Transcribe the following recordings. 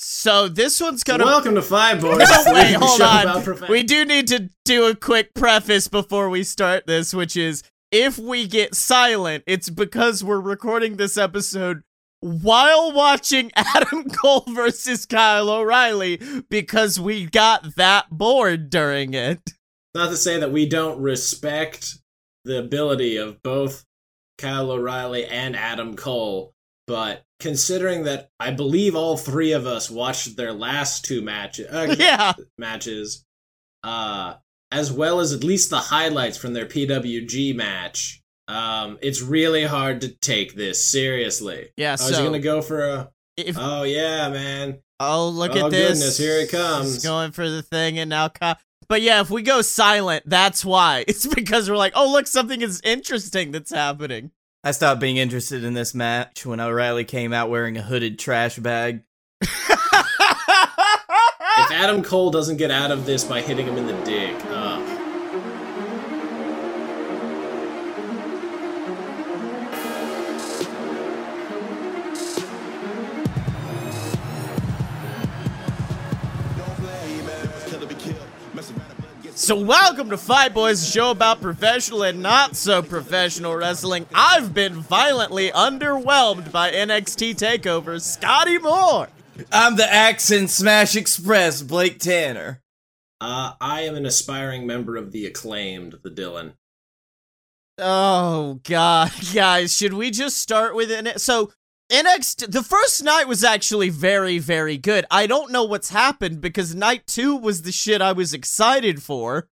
So this one's gonna. Welcome to Five Boys. No, wait, hold on. We do need to do a quick preface before we start this, which is if we get silent, it's because we're recording this episode while watching Adam Cole versus Kyle O'Reilly because we got that bored during it. Not to say that we don't respect the ability of both Kyle O'Reilly and Adam Cole, but considering that I believe all three of us watched their last two matches, as well as at least the highlights from their PWG match, it's really hard to take this seriously. Yeah, so... is he going to go for a... oh, yeah, man. Oh, look at this. Oh, goodness, here it comes. He's going for the thing, and now... But yeah, if we go silent, that's why. It's because we're like, oh, look, something is interesting that's happening. I stopped being interested in this match when O'Reilly came out wearing a hooded trash bag. If Adam Cole doesn't get out of this by hitting him in the dick, So welcome to Fight Boys, a show about professional and not-so-professional wrestling. I've been violently underwhelmed by NXT TakeOver, Scotty Moore. I'm the Axe and Smash Express, Blake Tanner. I am an aspiring member of the Acclaimed, the Dylan. Oh, God, guys, should we just start with it? So, NXT, the first night was actually very, very good. I don't know what's happened because night two was the shit I was excited for.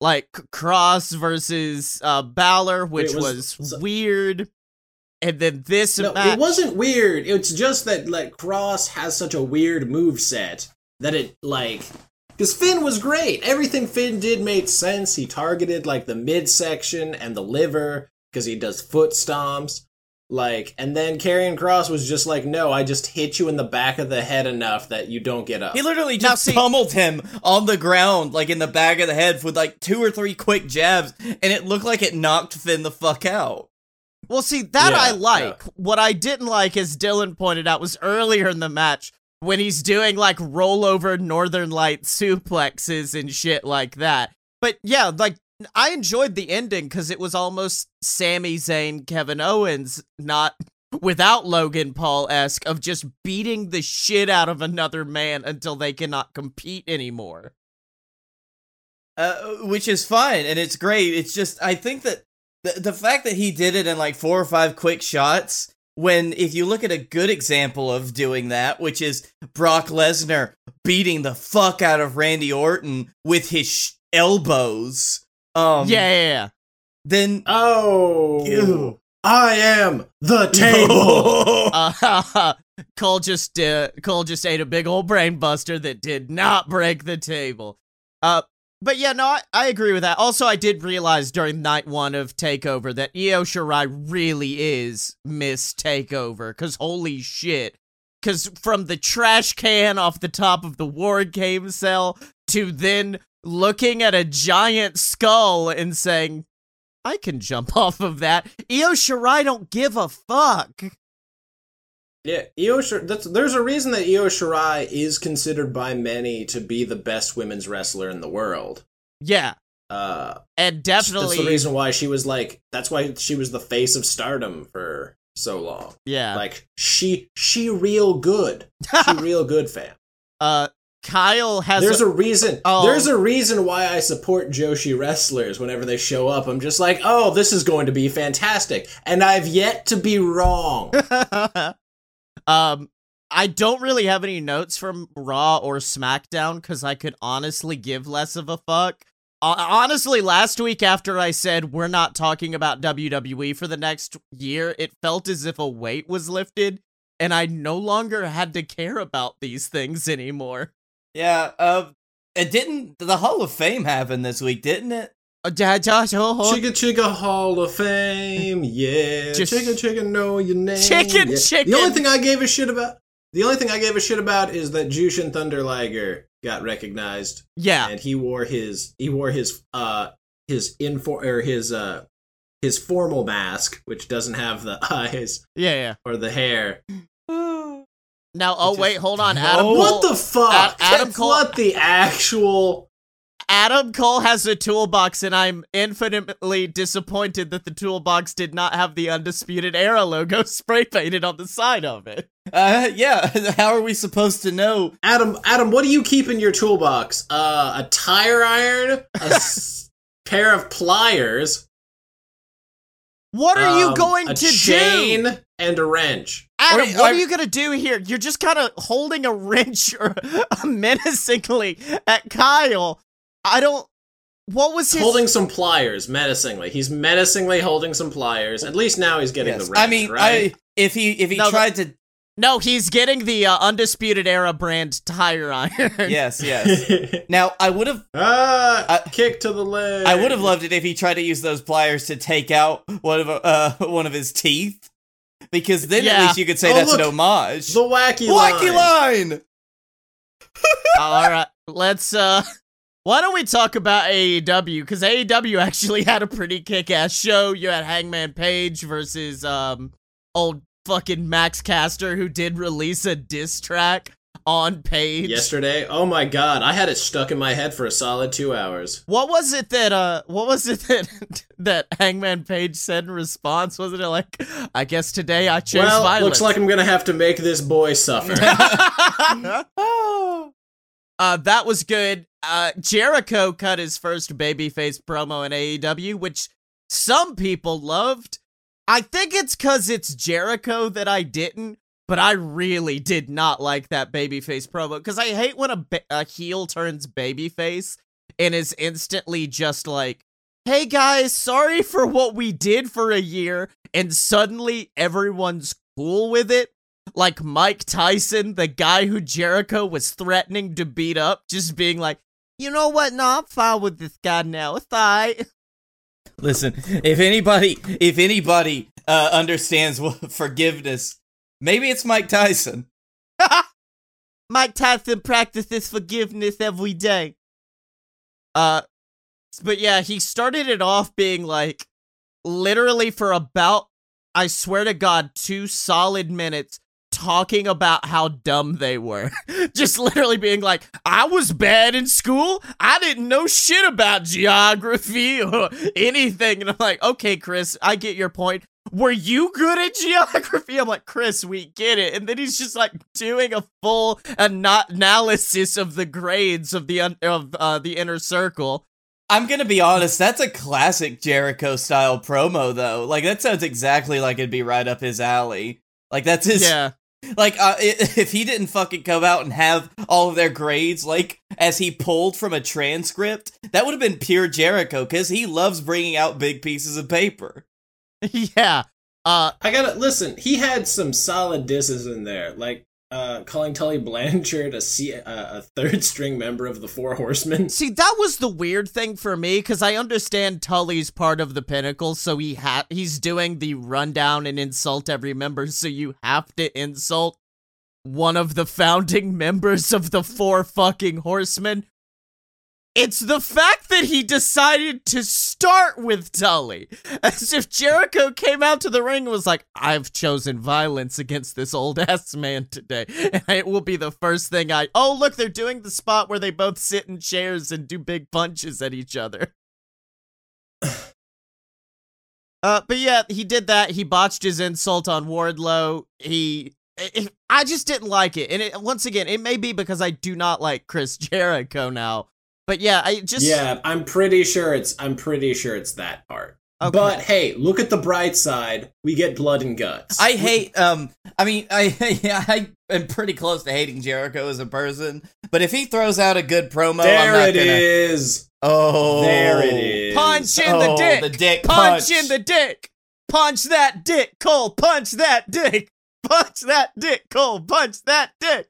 Like, Cross versus Balor, which was weird. And then this match. It wasn't weird. It's just that, like, Cross has such a weird moveset that it, like... Because Finn was great. Everything Finn did made sense. He targeted, like, the midsection and the liver because he does foot stomps. Like, and then Karrion Kross was just like, no, I just hit you in the back of the head enough that you don't get up. He literally just pummeled him on the ground, like in the back of the head with like 2 or 3 quick jabs, and it looked like it knocked Finn the fuck out. Well, see, that I like. Yeah. What I didn't like, as Dylan pointed out, was earlier in the match when he's doing like rollover Northern Light suplexes and shit like that. But yeah, like, I enjoyed the ending because it was almost Sami Zayn, Kevin Owens, not without Logan Paul-esque, of just beating the shit out of another man until they cannot compete anymore. Which is fine, and it's great. It's just, I think that the fact that he did it in like 4 or 5 quick shots, when if you look at a good example of doing that, which is Brock Lesnar beating the fuck out of Randy Orton with his elbows... Yeah. Then... Oh! Ew. I am the table! Cole just ate a big old brain buster that did not break the table. But yeah, no, I agree with that. Also, I did realize during night one of TakeOver that Io Shirai really is Miss TakeOver, because holy shit. Because from the trash can off the top of the war game cell to then... looking at a giant skull and saying, I can jump off of that. Io Shirai don't give a fuck. Yeah, there's a reason that Io Shirai is considered by many to be the best women's wrestler in the world. Yeah. And definitely... That's the reason why she was like... That's why she was the face of Stardom for so long. Yeah. Like, she real good. She real good, fam. Kyle has... There's a reason. Oh. There's a reason why I support Joshi wrestlers whenever they show up. I'm just like, oh, this is going to be fantastic. And I've yet to be wrong. I don't really have any notes from Raw or SmackDown because I could honestly give less of a fuck. Honestly, last week after I said we're not talking about WWE for the next year, it felt as if a weight was lifted and I no longer had to care about these things anymore. Yeah, the Hall of Fame happened this week, didn't it? Chicka Chicka Hall of Fame, yeah. Chicka Chicka Know Your Name. Chicken, yeah. Chicken. The only thing I gave a shit about is that Jushin Thunder Liger got recognized. Yeah, and he wore his formal mask, which doesn't have the eyes. Yeah. Or the hair. Now, oh, wait, hold on. Adam Cole, what the fuck? Adam Cole, what the actual... Adam Cole has a toolbox, and I'm infinitely disappointed that the toolbox did not have the Undisputed Era logo spray painted on the side of it. Yeah, how are we supposed to know? Adam, what do you keep in your toolbox? A tire iron? A pair of pliers? What are you going to do? A chain and a wrench. Adam, what are you going to do here? You're just kind of holding a wrench menacingly at Kyle. What was his... Holding some pliers, menacingly. He's menacingly holding some pliers. At least now he's getting the wrench, right? If he tried to... No, he's getting the Undisputed Era brand tire iron. Yes. Now, I would have... kick to the leg. I would have loved it if he tried to use those pliers to take out one of his teeth. Because then at least you could say an homage. The wacky line! Alright, let's... Why don't we talk about AEW? Because AEW actually had a pretty kick-ass show. You had Hangman Page versus old... fucking Max Caster, who did release a diss track on Page yesterday. Oh my god, I had it stuck in my head for a solid 2 hours. What was it that Hangman Page said in response? Wasn't it like, I guess today I chose violence. Well, looks like I'm gonna have to make this boy suffer. That was good. Jericho cut his first babyface promo in AEW, which some people loved. I think it's because it's Jericho that I didn't, but I really did not like that babyface promo, because I hate when a heel turns babyface and is instantly just like, hey guys, sorry for what we did for a year, and suddenly everyone's cool with it. Like Mike Tyson, the guy who Jericho was threatening to beat up, just being like, you know what, no, I'm fine with this guy now, it's alright. Listen, if anybody understands forgiveness, maybe it's Mike Tyson. Mike Tyson practices forgiveness every day. But yeah, he started it off being like, literally for about, I swear to God, 2 solid minutes, talking about how dumb they were. Just literally being like, I was bad in school. I didn't know shit about geography or anything. And I'm like, okay, Chris, I get your point. Were you good at geography? I'm like, Chris, we get it. And then he's just like doing a full analysis of the grades of the inner circle. I'm gonna be honest, that's a classic Jericho-style promo, though. Like, that sounds exactly like it'd be right up his alley. Like, that's his... Yeah. Like, if he didn't fucking come out and have all of their grades, like, as he pulled from a transcript, that would have been pure Jericho, because he loves bringing out big pieces of paper. Yeah. Listen, he had some solid disses in there, like, calling Tully Blanchard a third-string member of the Four Horsemen. See, that was the weird thing for me, because I understand Tully's part of the Pinnacle, so he's doing the rundown and insult every member, so you have to insult one of the founding members of the Four fucking Horsemen. It's the fact that he decided to start with Tully. As if Jericho came out to the ring and was like, I've chosen violence against this old-ass man today. And it will be the first thing Oh, look, they're doing the spot where they both sit in chairs and do big punches at each other. But yeah, he did that. He botched his insult on Wardlow. I just didn't like it. And once again, it may be because I do not like Chris Jericho now. But yeah, I'm pretty sure it's that part. Okay. But hey, look at the bright side. We get blood and guts. I hate. I am pretty close to hating Jericho as a person. But if he throws out a good promo, there it is. Oh, there it is. Punch in the dick. The dick punch. Punch in the dick. Punch that dick, Cole. Punch that dick. Punch that dick, Cole. Punch that dick.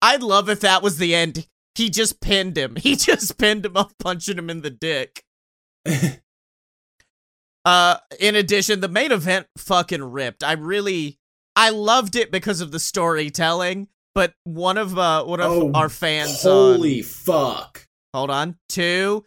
I'd love if that was the end. He just pinned him. He just pinned him up, punching him in the dick. In addition, the main event fucking ripped. I loved it because of the storytelling, but one of our fans... Holy fuck. Hold on. 2.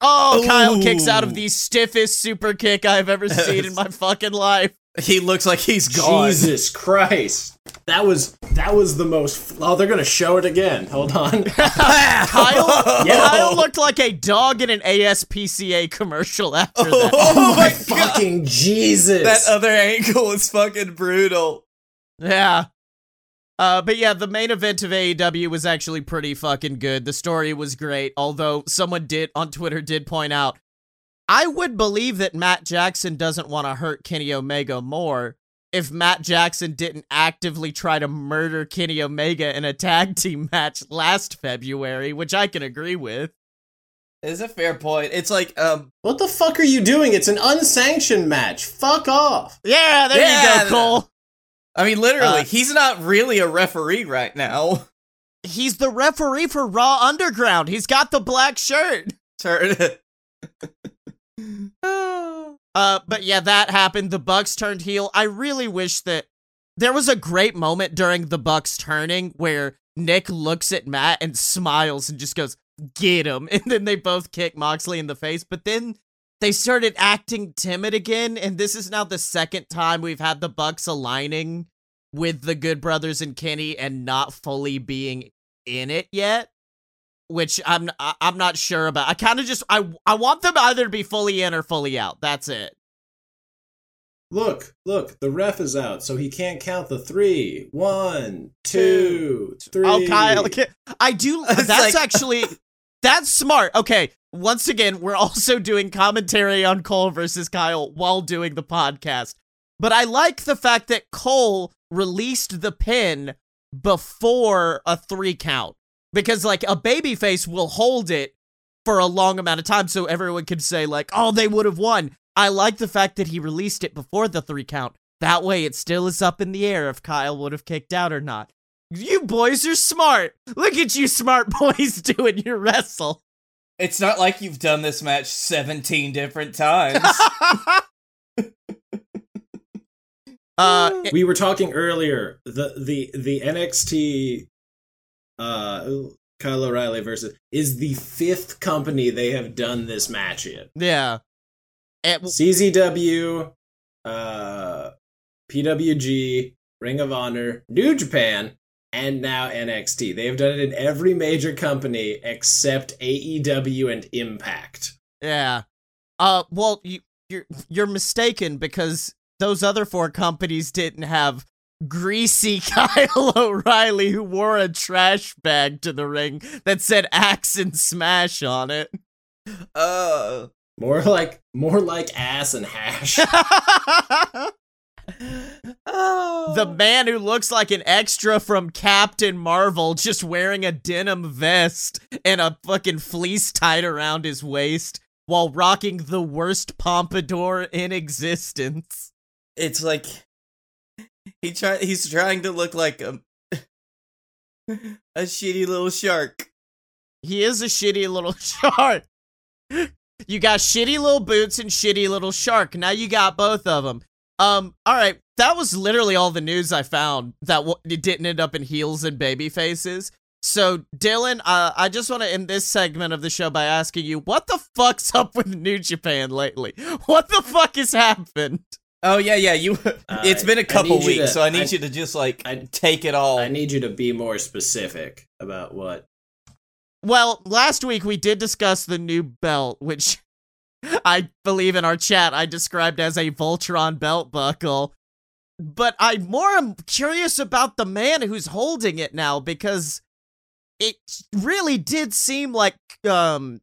Oh, Kyle kicks out of the stiffest super kick I've ever seen in my fucking life. He looks like he's gone. Jesus Christ. That was the most... Oh, they're going to show it again. Hold on. Kyle looked like a dog in an ASPCA commercial after that. Oh my fucking God. Jesus. That other ankle is fucking brutal. Yeah. But yeah, the main event of AEW was actually pretty fucking good. The story was great, although someone on Twitter did point out, I would believe that Matt Jackson doesn't want to hurt Kenny Omega more if Matt Jackson didn't actively try to murder Kenny Omega in a tag team match last February, which I can agree with. It's a fair point. It's like, what the fuck are you doing? It's an unsanctioned match. Fuck off. Yeah, there you go, Cole. I mean, literally, he's not really a referee right now. He's the referee for Raw Underground. He's got the black shirt. Turn it. But yeah, that happened. The Bucks turned heel. I really wish that there was a great moment during the Bucks turning where Nick looks at Matt and smiles and just goes, "Get him." And then they both kick Moxley in the face, but then they started acting timid again. And this is now the second time we've had the Bucks aligning with the Good Brothers and Kenny and not fully being in it yet. Which I'm not sure about. I kind of just I want them either to be fully in or fully out. That's it. Look, the ref is out, so he can't count the three. 1, 2, 3. Oh, Kyle, I do. That's smart. Okay, once again, we're also doing commentary on Cole versus Kyle while doing the podcast. But I like the fact that Cole released the pin before a 3 count. Because, like, a babyface will hold it for a long amount of time so everyone can say, like, oh, they would have won. I like the fact that he released it before the 3 count. That way it still is up in the air if Kyle would have kicked out or not. You boys are smart. Look at you smart boys doing your wrestle. It's not like you've done this match 17 different times. We were talking earlier, the NXT... Kyle O'Reilly versus is the 5th company they have done this match in. Yeah. CZW, PWG, Ring of Honor, New Japan, and now NXT. They have done it in every major company except AEW and Impact. Yeah. Well, you're mistaken because those other 4 companies didn't have greasy Kyle O'Reilly, who wore a trash bag to the ring that said "axe and smash" on it. More like ass and hash. The man who looks like an extra from Captain Marvel, just wearing a denim vest and a fucking fleece tied around his waist while rocking the worst pompadour in existence. It's like. He's trying to look like a shitty little shark. He is a shitty little shark. You got shitty little boots and shitty little shark. Now you got both of them. All right, that was literally all the news I found that it didn't end up in heels and baby faces. So, Dylan, I just want to end this segment of the show by asking you, what the fuck's up with New Japan lately? What the fuck has happened? Oh, yeah, it's been a couple weeks, so I need you to just, like, take it all. I need you to be more specific about what... Well, last week we did discuss the new belt, which I believe in our chat I described as a Voltron belt buckle, but I'm more curious about the man who's holding it now, because it really did seem like that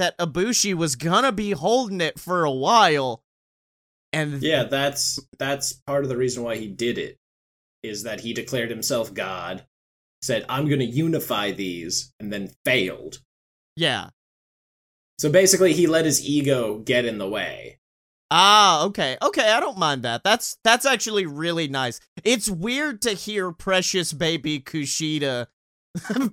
Ibushi was gonna be holding it for a while. And yeah, that's part of the reason why he did it, is that he declared himself God, said, I'm going to unify these, and then failed. Yeah. So basically, he let his ego get in the way. Ah, okay. Okay, I don't mind that. That's actually really nice. It's weird to hear precious baby Kushida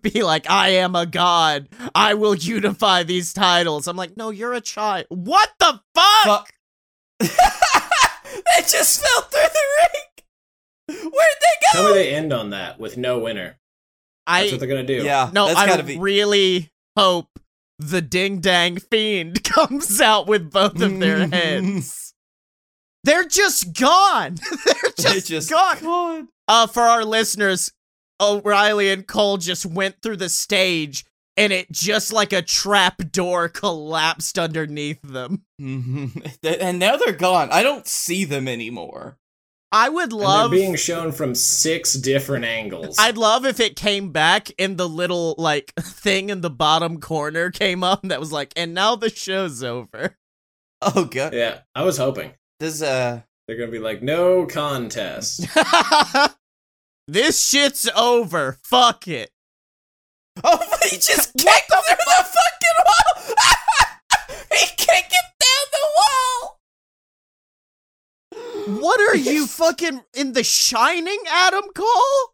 be like, I am a god. I will unify these titles. I'm like, no, you're a child. What the fuck? They just fell through the ring. Where'd they go? Tell me they end on that with no winner. That's what they're gonna do. Yeah, no, I really hope the Ding Dang Fiend comes out with both of their heads. They're just gone. They're just gone. For our listeners, O'Reilly and Cole just went through the stage, and it just like a trap door collapsed underneath them. Mm-hmm. And now they're gone. I don't see them anymore. I would love... And they're being shown from 6 different angles. I'd love if it came back and the little, like, thing in the bottom corner came up that was like, and now the show's over. Oh, God. Yeah, I was hoping. They're gonna be like, no contest. This shit's over. Fuck it. Oh, but he just kicked through the fucking wall! He kicked it down the wall! What are you fucking in The Shining, Adam Cole?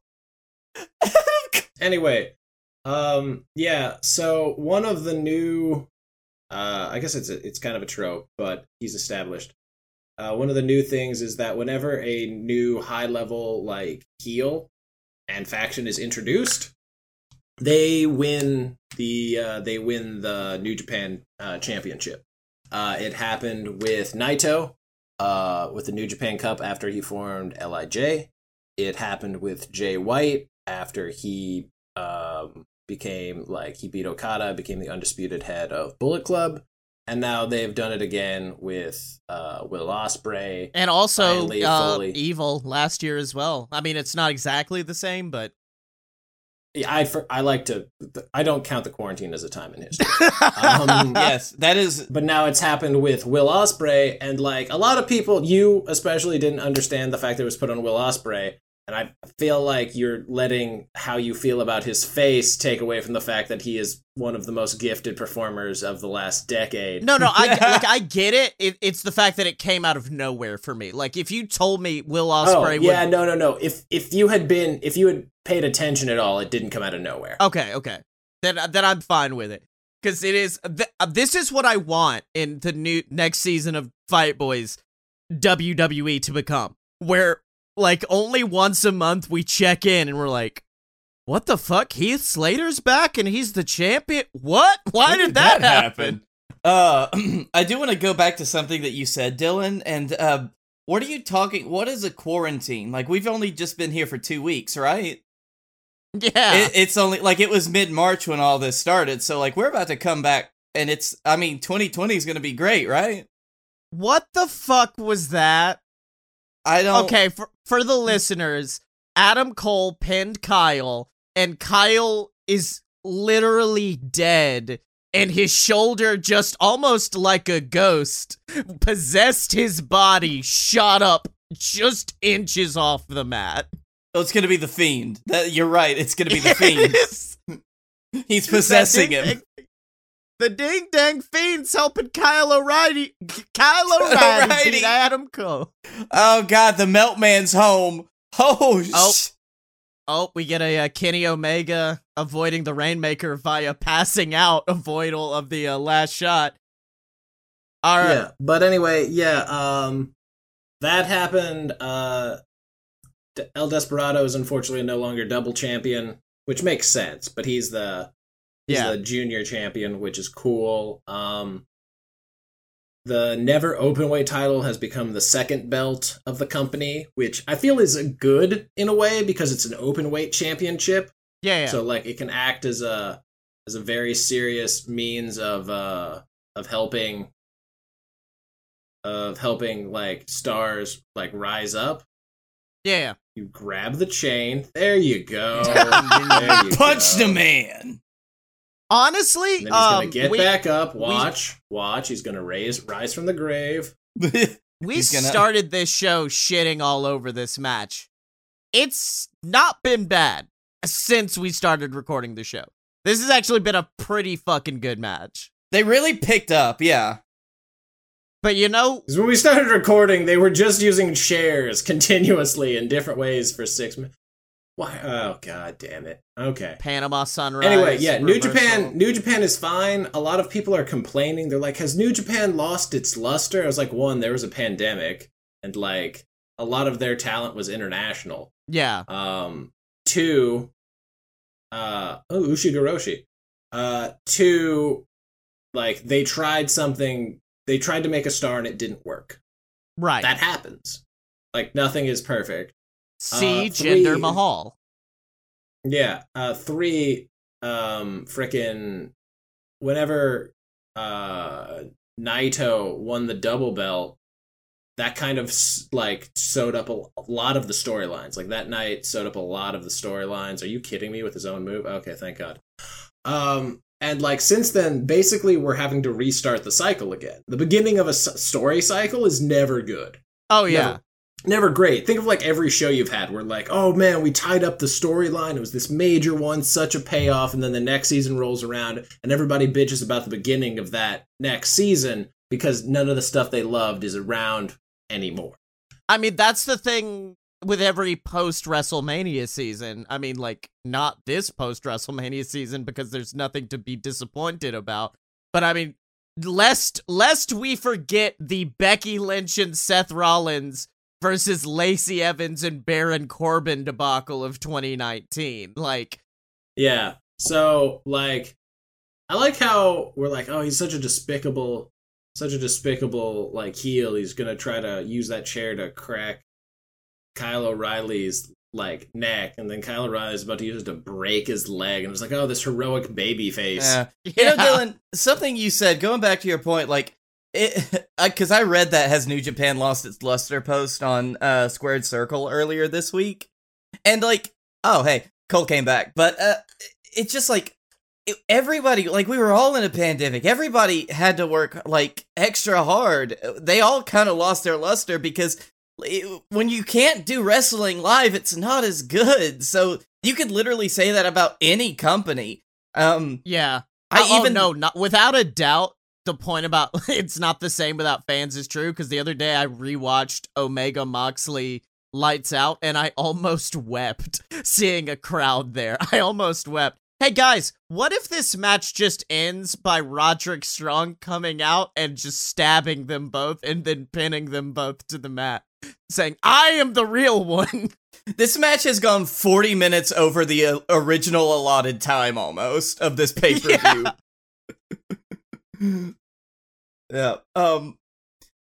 Anyway, yeah, so one of the new, I guess it's kind of a trope, but he's established. One of the new things is that whenever a new high-level, like, heel and faction is introduced, they win the New Japan Championship. It happened with Naito. With the New Japan Cup after he formed LIJ. It happened with Jay White after he beat Okada, became the undisputed head of Bullet Club. And now they've done it again with Will Ospreay. And also Evil last year as well. I mean, it's not exactly the same, but... Yeah, I don't count the quarantine as a time in history. Yes, that is. But now it's happened with Will Ospreay, and like a lot of people, you especially, didn't understand the fact that it was put on Will Ospreay. And I feel like you're letting how you feel about his face take away from the fact that he is one of the most gifted performers of the last decade. No, I get it. It's the fact that it came out of nowhere for me. Like, if you told me Will Ospreay... No. If you had paid attention at all, it didn't come out of nowhere. Okay. Then I'm fine with it. Because it is... This is what I want in the next season of Fight Boys WWE to become. Where... Like, only once a month we check in and we're like, what the fuck? Heath Slater's back and he's the champion? What? Why did that happen? I do want to go back to something that you said, Dylan. And what are you talking? What is a quarantine? Like, we've only just been here for 2 weeks, right? Yeah. It's only, like, it was mid-March when all this started. So, like, we're about to come back. And 2020 is going to be great, right? What the fuck was that? I don't... Okay, for the listeners, Adam Cole pinned Kyle, and Kyle is literally dead, and his shoulder, just almost like a ghost, possessed his body, shot up just inches off the mat. Oh, it's gonna be The Fiend. You're right, it's gonna be The Fiend. He's possessing him. The Ding Dang Fiend's helping Kyle O'Reilly beat Adam Cole. Oh, God, the Meltman's home. Oh, we get a Kenny Omega avoiding the Rainmaker via passing out avoidal of the last shot. All right. Yeah, but anyway, that happened. El Desperado is unfortunately no longer double champion, which makes sense, but he's the... He's the junior champion, which is cool. The never openweight title has become the second belt of the company, which I feel is good in a way because it's an openweight championship. Yeah. So like it can act as a very serious means of helping like stars like rise up. Yeah. You grab the chain. There you go. Punch the man. Honestly, and then he's gonna get back up. Watch. He's gonna rise from the grave. Started this show shitting all over this match. It's not been bad since we started recording the show. This has actually been a pretty fucking good match. They really picked up, yeah. But you know, when we started recording, they were just using chairs continuously in different ways for 6 minutes. Why? Oh, God damn it. Okay. Panama Sunrise. Anyway, yeah, reversal. New Japan is fine. A lot of people are complaining. They're like, has New Japan lost its luster? I was like, one, there was a pandemic, and, like, a lot of their talent was international. Yeah. Two, Ushigoroshi. Two, like, they tried to make a star, and it didn't work. Right. That happens. Like, nothing is perfect. See Jinder Mahal. Yeah. Whenever Naito won the double belt, that kind of, like, sewed up a lot of the storylines. Like, that night sewed up a lot of the storylines. Are you kidding me with his own move? Okay, thank God. And, like, since then, basically we're having to restart the cycle again. The beginning of a story cycle is never good. Oh, yeah. Never great. Think of, like, every show you've had where, like, oh, man, we tied up the storyline. It was this major one, such a payoff. And then the next season rolls around and everybody bitches about the beginning of that next season because none of the stuff they loved is around anymore. I mean, that's the thing with every post-WrestleMania season. I mean, like, not this post-WrestleMania season because there's nothing to be disappointed about. But, I mean, lest we forget the Becky Lynch and Seth Rollins versus Lacey Evans and Baron Corbin debacle of 2019. Like, yeah. So, like, I like how we're like, oh, he's such a despicable, like, heel. He's gonna try to use that chair to crack Kyle O'Reilly's, like, neck, and then Kyle O'Reilly's about to use it to break his leg, and it's like, oh, this heroic baby face. Yeah. You know, Dylan, something you said, going back to your point, like, because I read that Has New Japan Lost Its Luster post on Squared Circle earlier this week, and, like, oh, hey, Cole came back, but it's just, like, everybody, like, we were all in a pandemic, everybody had to work, like, extra hard. They all kind of lost their luster because when you can't do wrestling live, it's not as good, so you could literally say that about any company. Without a doubt. The point about it's not the same without fans is true, because the other day I rewatched Omega Moxley Lights Out and I almost wept seeing a crowd there. I almost wept. Hey guys, what if this match just ends by Roderick Strong coming out and just stabbing them both and then pinning them both to the mat, saying, I am the real one. This match has gone 40 minutes over the original allotted time almost of this pay-per-view. Yeah. Yeah.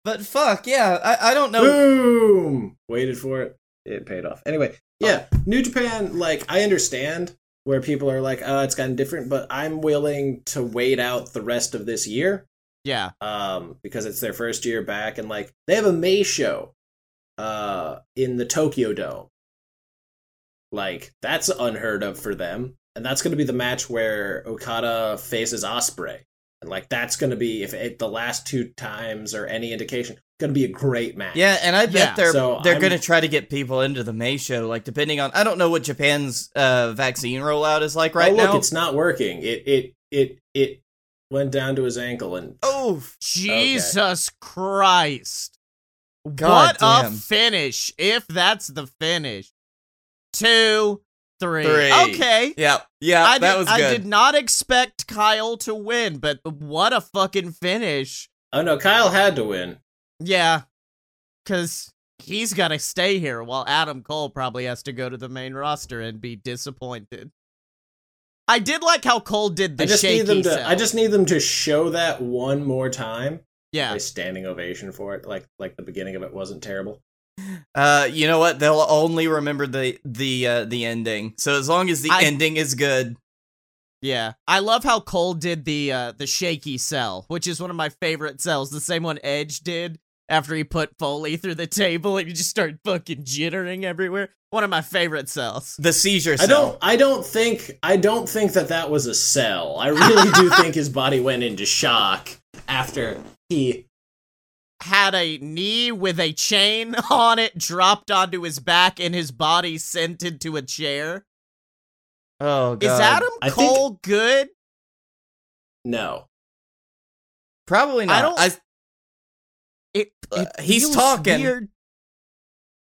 But fuck yeah, I don't know. Boom! Waited for it. It paid off. Anyway, yeah, New Japan. Like, I understand where people are like, "Oh, it's gotten different," but I'm willing to wait out the rest of this year. Yeah. Because it's their first year back, and like they have a May show, in the Tokyo Dome. Like, that's unheard of for them, and that's going to be the match where Okada faces Ospreay. Like, that's going to be, if the last two times are any indication, going to be a great match. Yeah, and I bet they're going to try to get people into the May show, like, depending on, I don't know what Japan's vaccine rollout is like right now. Look, it's not working. It went down to his ankle and... Oh, Jesus Christ. God damn. A finish, if that's the finish. 2-3. Okay. Yeah, that was good. I did not expect Kyle to win, but what a fucking finish. Oh, no, Kyle had to win. Yeah, because he's got to stay here while Adam Cole probably has to go to the main roster and be disappointed. I did like how Cole did the shaky sell. I just need them to show that one more time. Yeah. A standing ovation for it, like the beginning of it wasn't terrible. You know what? They'll only remember the ending. So as long as the ending is good. Yeah. I love how Cole did the shaky sell, which is one of my favorite sells. The same one Edge did after he put Foley through the table and you just start fucking jittering everywhere. One of my favorite sells. The seizure sell. I don't think that was a sell. I really do think his body went into shock after he had a knee with a chain on it dropped onto his back and his body sent into a chair. Oh, God. Is Adam Cole good? No. Probably not. He's talking. Weird.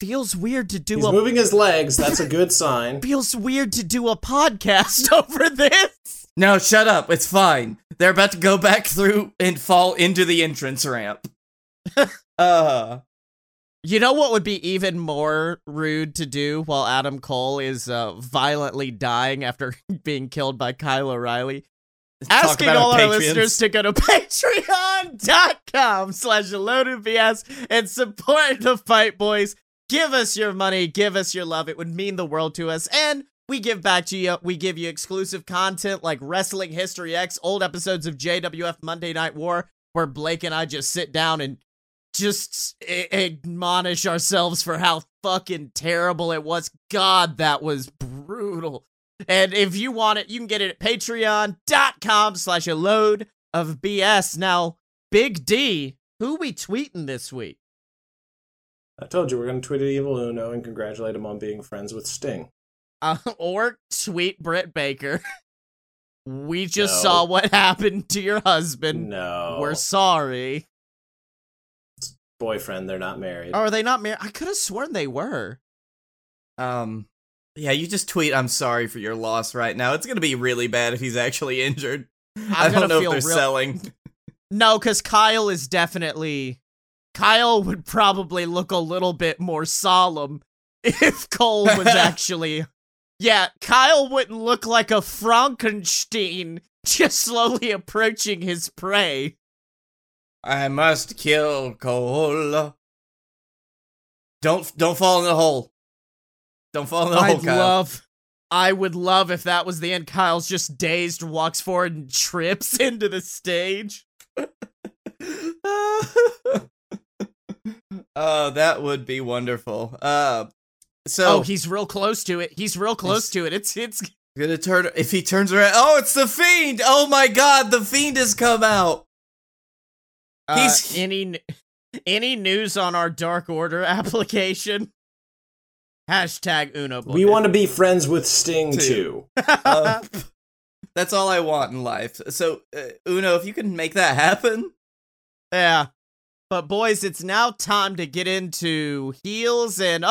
Feels weird to do. He's moving his legs. That's a good sign. Feels weird to do a podcast over this. No, shut up. It's fine. They're about to go back through and fall into the entrance ramp. You know what would be even more rude to do while Adam Cole is violently dying after being killed by Kyle O'Reilly? asking all our listeners to go to patreon.com/AloadedBS and support the Fight Boys. Give us your money. Give us your love. It would mean the world to us. And we give back to you. We give you exclusive content like Wrestling History X, old episodes of JWF Monday Night War, where Blake and I just sit down and just admonish ourselves for how fucking terrible it was. God, that was brutal. And if you want it, you can get it at patreon.com/AloadedBS. Now, Big D, who we tweeting this week? I told you we're going to tweet at Evil Uno and congratulate him on being friends with Sting. Or tweet Britt Baker. We just saw what happened to your husband. No. We're sorry. It's boyfriend, they're not married. Oh, are they not married? I could have sworn they were. Yeah, you just tweet, I'm sorry for your loss right now. It's going to be really bad if he's actually injured. I don't know if they're selling. No, because Kyle is definitely... Kyle would probably look a little bit more solemn if Cole was actually... Yeah, Kyle wouldn't look like a Frankenstein just slowly approaching his prey. I must kill Cole. Don't fall in the hole. Don't fall in the hole, Kyle. I would love if that was the end. Kyle's just dazed, walks forward, and trips into the stage. Oh, that would be wonderful. So he's real close to it. It's gonna turn if he turns around. Oh, it's the Fiend! Oh my God, the Fiend has come out. Any news on our Dark Order application? Hashtag Uno. We want to be friends with Sting too. That's all I want in life. So, Uno, if you can make that happen. Yeah. But boys, it's now time to get into heels and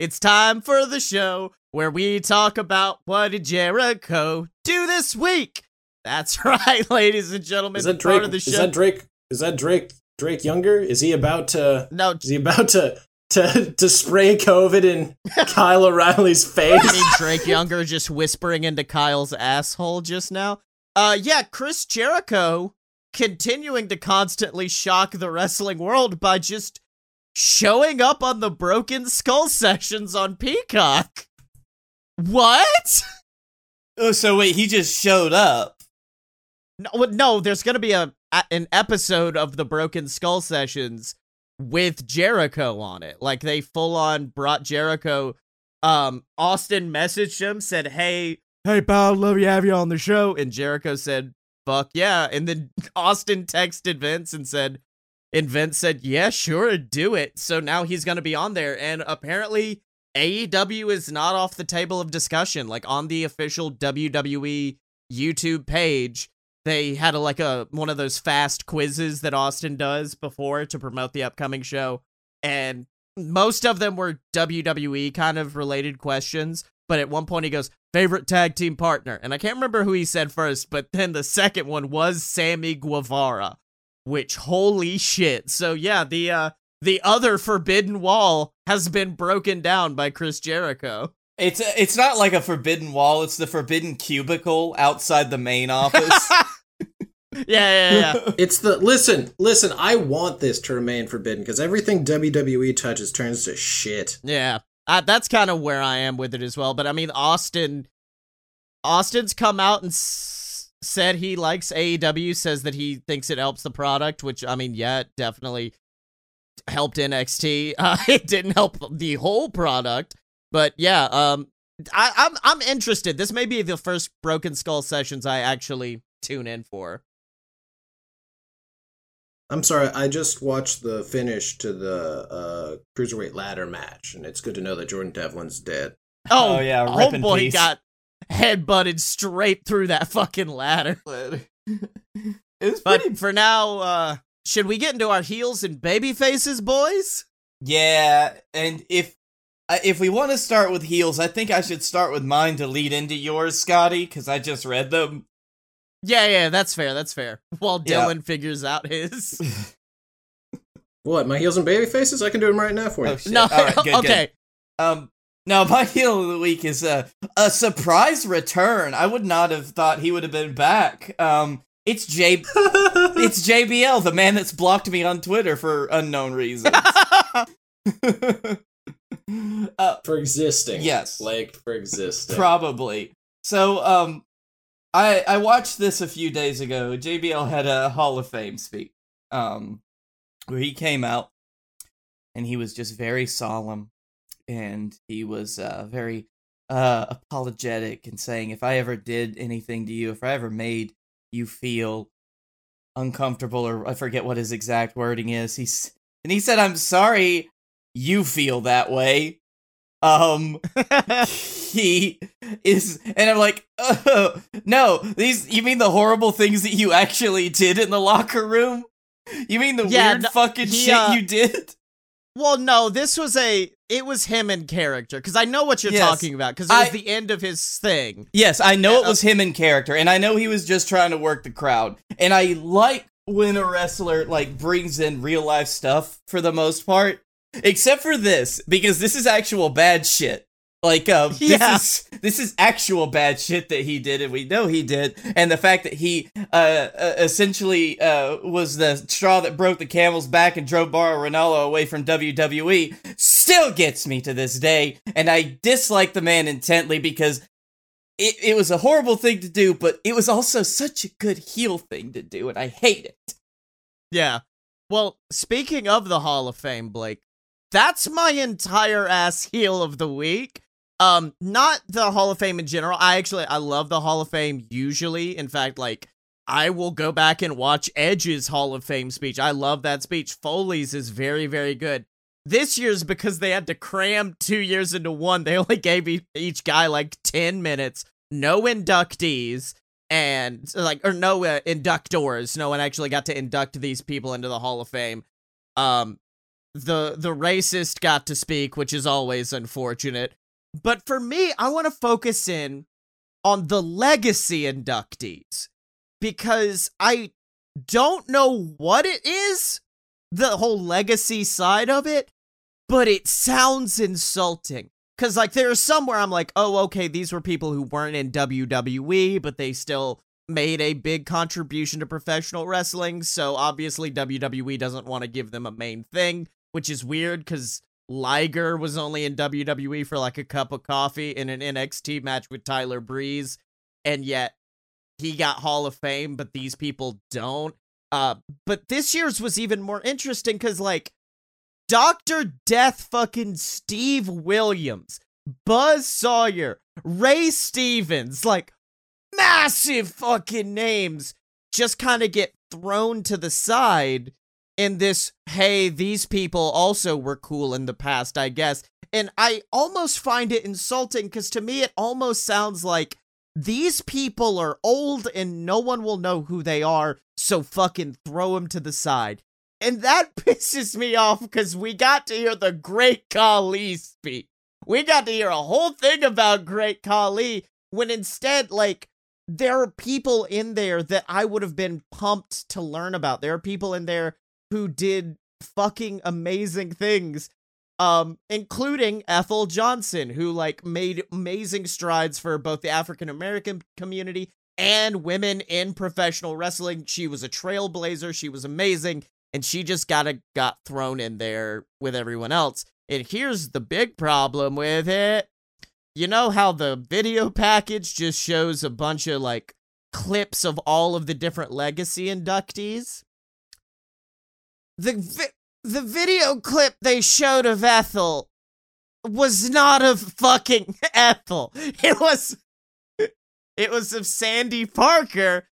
it's time for the show where we talk about what did Jericho do this week. That's right, ladies and gentlemen. Is that Drake? Part of the show. Is that Drake Younger? Is he about to? No. Is he about to spray COVID in Kyle O'Reilly's face? I mean, Drake Younger just whispering into Kyle's asshole just now. Yeah, Chris Jericho. Continuing to constantly shock the wrestling world by just showing up on the Broken Skull sessions on Peacock. What? Oh, so wait, he just showed up. No, there's going to be an episode of the Broken Skull sessions with Jericho on it. Like, they full on brought Jericho. Austin messaged him, said, Hey, pal, love you, have you on the show. And Jericho said, fuck yeah. And then Austin texted Vince and Vince said, yeah, sure, do it. So now he's going to be on there. And apparently AEW is not off the table of discussion. Like on the official WWE YouTube page, they had one of those fast quizzes that Austin does before to promote the upcoming show. And most of them were WWE kind of related questions. But at one point he goes, favorite tag team partner. And I can't remember who he said first, but then the second one was Sammy Guevara, which holy shit. So yeah, the other forbidden wall has been broken down by Chris Jericho. It's not like a forbidden wall. It's the forbidden cubicle outside the main office. Yeah. It's the, listen, I want this to remain forbidden because everything WWE touches turns to shit. Yeah. That's kind of where I am with it as well. But I mean, Austin's come out and said he likes AEW, says that he thinks it helps the product, which I mean, yeah, it definitely helped NXT. It didn't help the whole product, but yeah, I'm interested. This may be the first Broken Skull sessions I actually tune in for. I'm sorry, I just watched the finish to the Cruiserweight ladder match, and it's good to know that Jordan Devlin's dead. Oh yeah, homeboy got headbutted straight through that fucking ladder. But for now, should we get into our heels and baby faces, boys? Yeah, and if we want to start with heels, I think I should start with mine to lead into yours, Scotty, because I just read them. Yeah, that's fair. While Dylan figures out his... What, my heels and baby faces? I can do them right now for you. Oh, shit. No, all right, good, okay. Good. Now, my heel of the week is a surprise return. I would not have thought he would have been back. It's JBL, the man that's blocked me on Twitter for unknown reasons. For existing. Yes. Like, for existing. Probably. So, I watched this a few days ago. JBL had a Hall of Fame speech, where he came out, and he was just very solemn. And he was very apologetic and saying, if I ever did anything to you, if I ever made you feel uncomfortable, or I forget what his exact wording is. He said, I'm sorry you feel that way. He is, and I'm like, oh, no, you mean the horrible things that you actually did in the locker room? You mean the weird shit you did? Well, no, it was him in character, because I know what you're talking about, because it was the end of his thing. Yes, I know it was him in character, and I know he was just trying to work the crowd, and I like when a wrestler, like, brings in real-life stuff, for the most part, except for this, because this is actual bad shit. Like, this is actual bad shit that he did, and we know he did, and the fact that he essentially was the straw that broke the camel's back and drove Mauro Ranallo away from WWE still gets me to this day, and I dislike the man intently because it was a horrible thing to do, but it was also such a good heel thing to do, and I hate it. Yeah. Well, speaking of the Hall of Fame, Blake, that's my entire ass heel of the week. Not the Hall of Fame in general. I love the Hall of Fame usually. In fact, like, I will go back and watch Edge's Hall of Fame speech. I love that speech. Foley's is very, very good. This year's, because they had to cram 2 years into one, they only gave each guy, like, 10 minutes. No inductees, and, like, or no inductors. No one actually got to induct these people into the Hall of Fame. The racist got to speak, which is always unfortunate. But for me, I want to focus in on the legacy inductees, because I don't know what it is, the whole legacy side of it, but it sounds insulting. Because, like, there are some where I'm like, oh, okay, these were people who weren't in WWE, but they still made a big contribution to professional wrestling, so obviously WWE doesn't want to give them a main thing, which is weird, because Liger was only in WWE for, like, a cup of coffee in an NXT match with Tyler Breeze, and yet he got Hall of Fame, but these people don't. But this year's was even more interesting, because, like, Dr. Death fucking Steve Williams, Buzz Sawyer, Ray Stevens, like, massive fucking names just kind of get thrown to the side in this, hey, these people also were cool in the past, I guess. And I almost find it insulting, because to me it almost sounds like these people are old and no one will know who they are, so fucking throw them to the side. And that pisses me off, because we got to hear the Great Khali speak. We got to hear a whole thing about Great Khali, when instead, like, there are people in there that I would have been pumped to learn about. There are people in there who did fucking amazing things, including Ethel Johnson, who, like, made amazing strides for both the African-American community and women in professional wrestling. She was a trailblazer. She was amazing. And she just got thrown in there with everyone else. And here's the big problem with it. You know how the video package just shows a bunch of, like, clips of all of the different legacy inductees? The video clip they showed of Ethel was not of fucking Ethel. It was of Sandy Parker.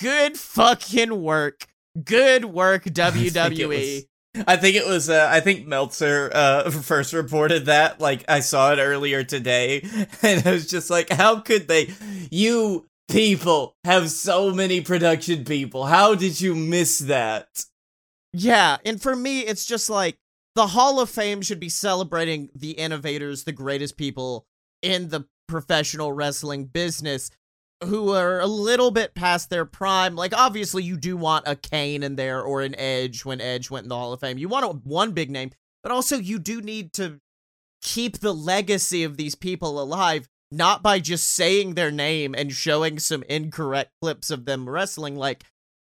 Good fucking work. Good work, WWE. I think Meltzer first reported that, like, I saw it earlier today, and I was just like, how could they, you people have so many production people, how did you miss that? Yeah, and for me, it's just like, the Hall of Fame should be celebrating the innovators, the greatest people in the professional wrestling business, who are a little bit past their prime. Like, obviously, you do want a Kane in there, or an Edge when Edge went in the Hall of Fame. You want one big name, but also you do need to keep the legacy of these people alive, not by just saying their name and showing some incorrect clips of them wrestling. Like,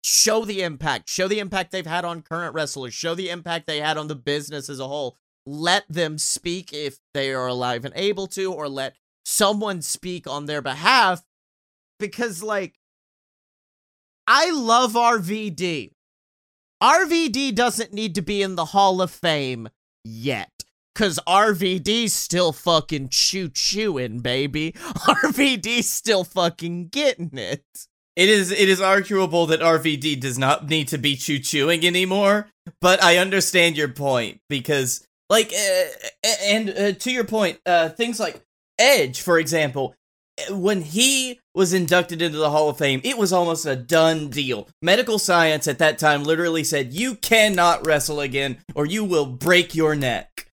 show the impact they've had on current wrestlers, show the impact they had on the business as a whole. Let them speak if they are alive and able to, or let someone speak on their behalf, because, like, I love RVD. RVD doesn't need to be in the Hall of Fame yet, because RVD's still fucking choo-chooing, baby. RVD's still fucking getting it. It is arguable that RVD does not need to be choo-chooing anymore, but I understand your point, because, like, to your point, things like Edge, for example, when he was inducted into the Hall of Fame, it was almost a done deal. Medical science at that time literally said, you cannot wrestle again, or you will break your neck.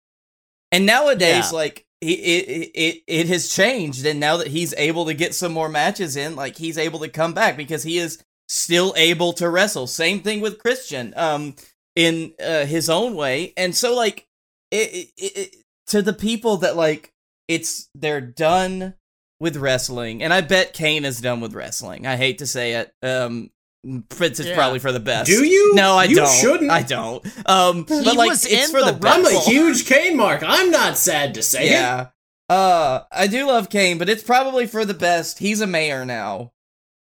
And nowadays, like, it has changed, and now that he's able to get some more matches in, like, he's able to come back, because he is still able to wrestle. Same thing with Christian, in his own way, and so, like, It to the people that, like, they're done with wrestling, and I bet Kane is done with wrestling. I hate to say it, Prince is probably for the best. Do you? No, I don't. You shouldn't. I don't. But, like, it's for the best. I'm a huge Kane mark. I'm not sad to say it. Yeah. I do love Kane, but it's probably for the best. He's a mayor now.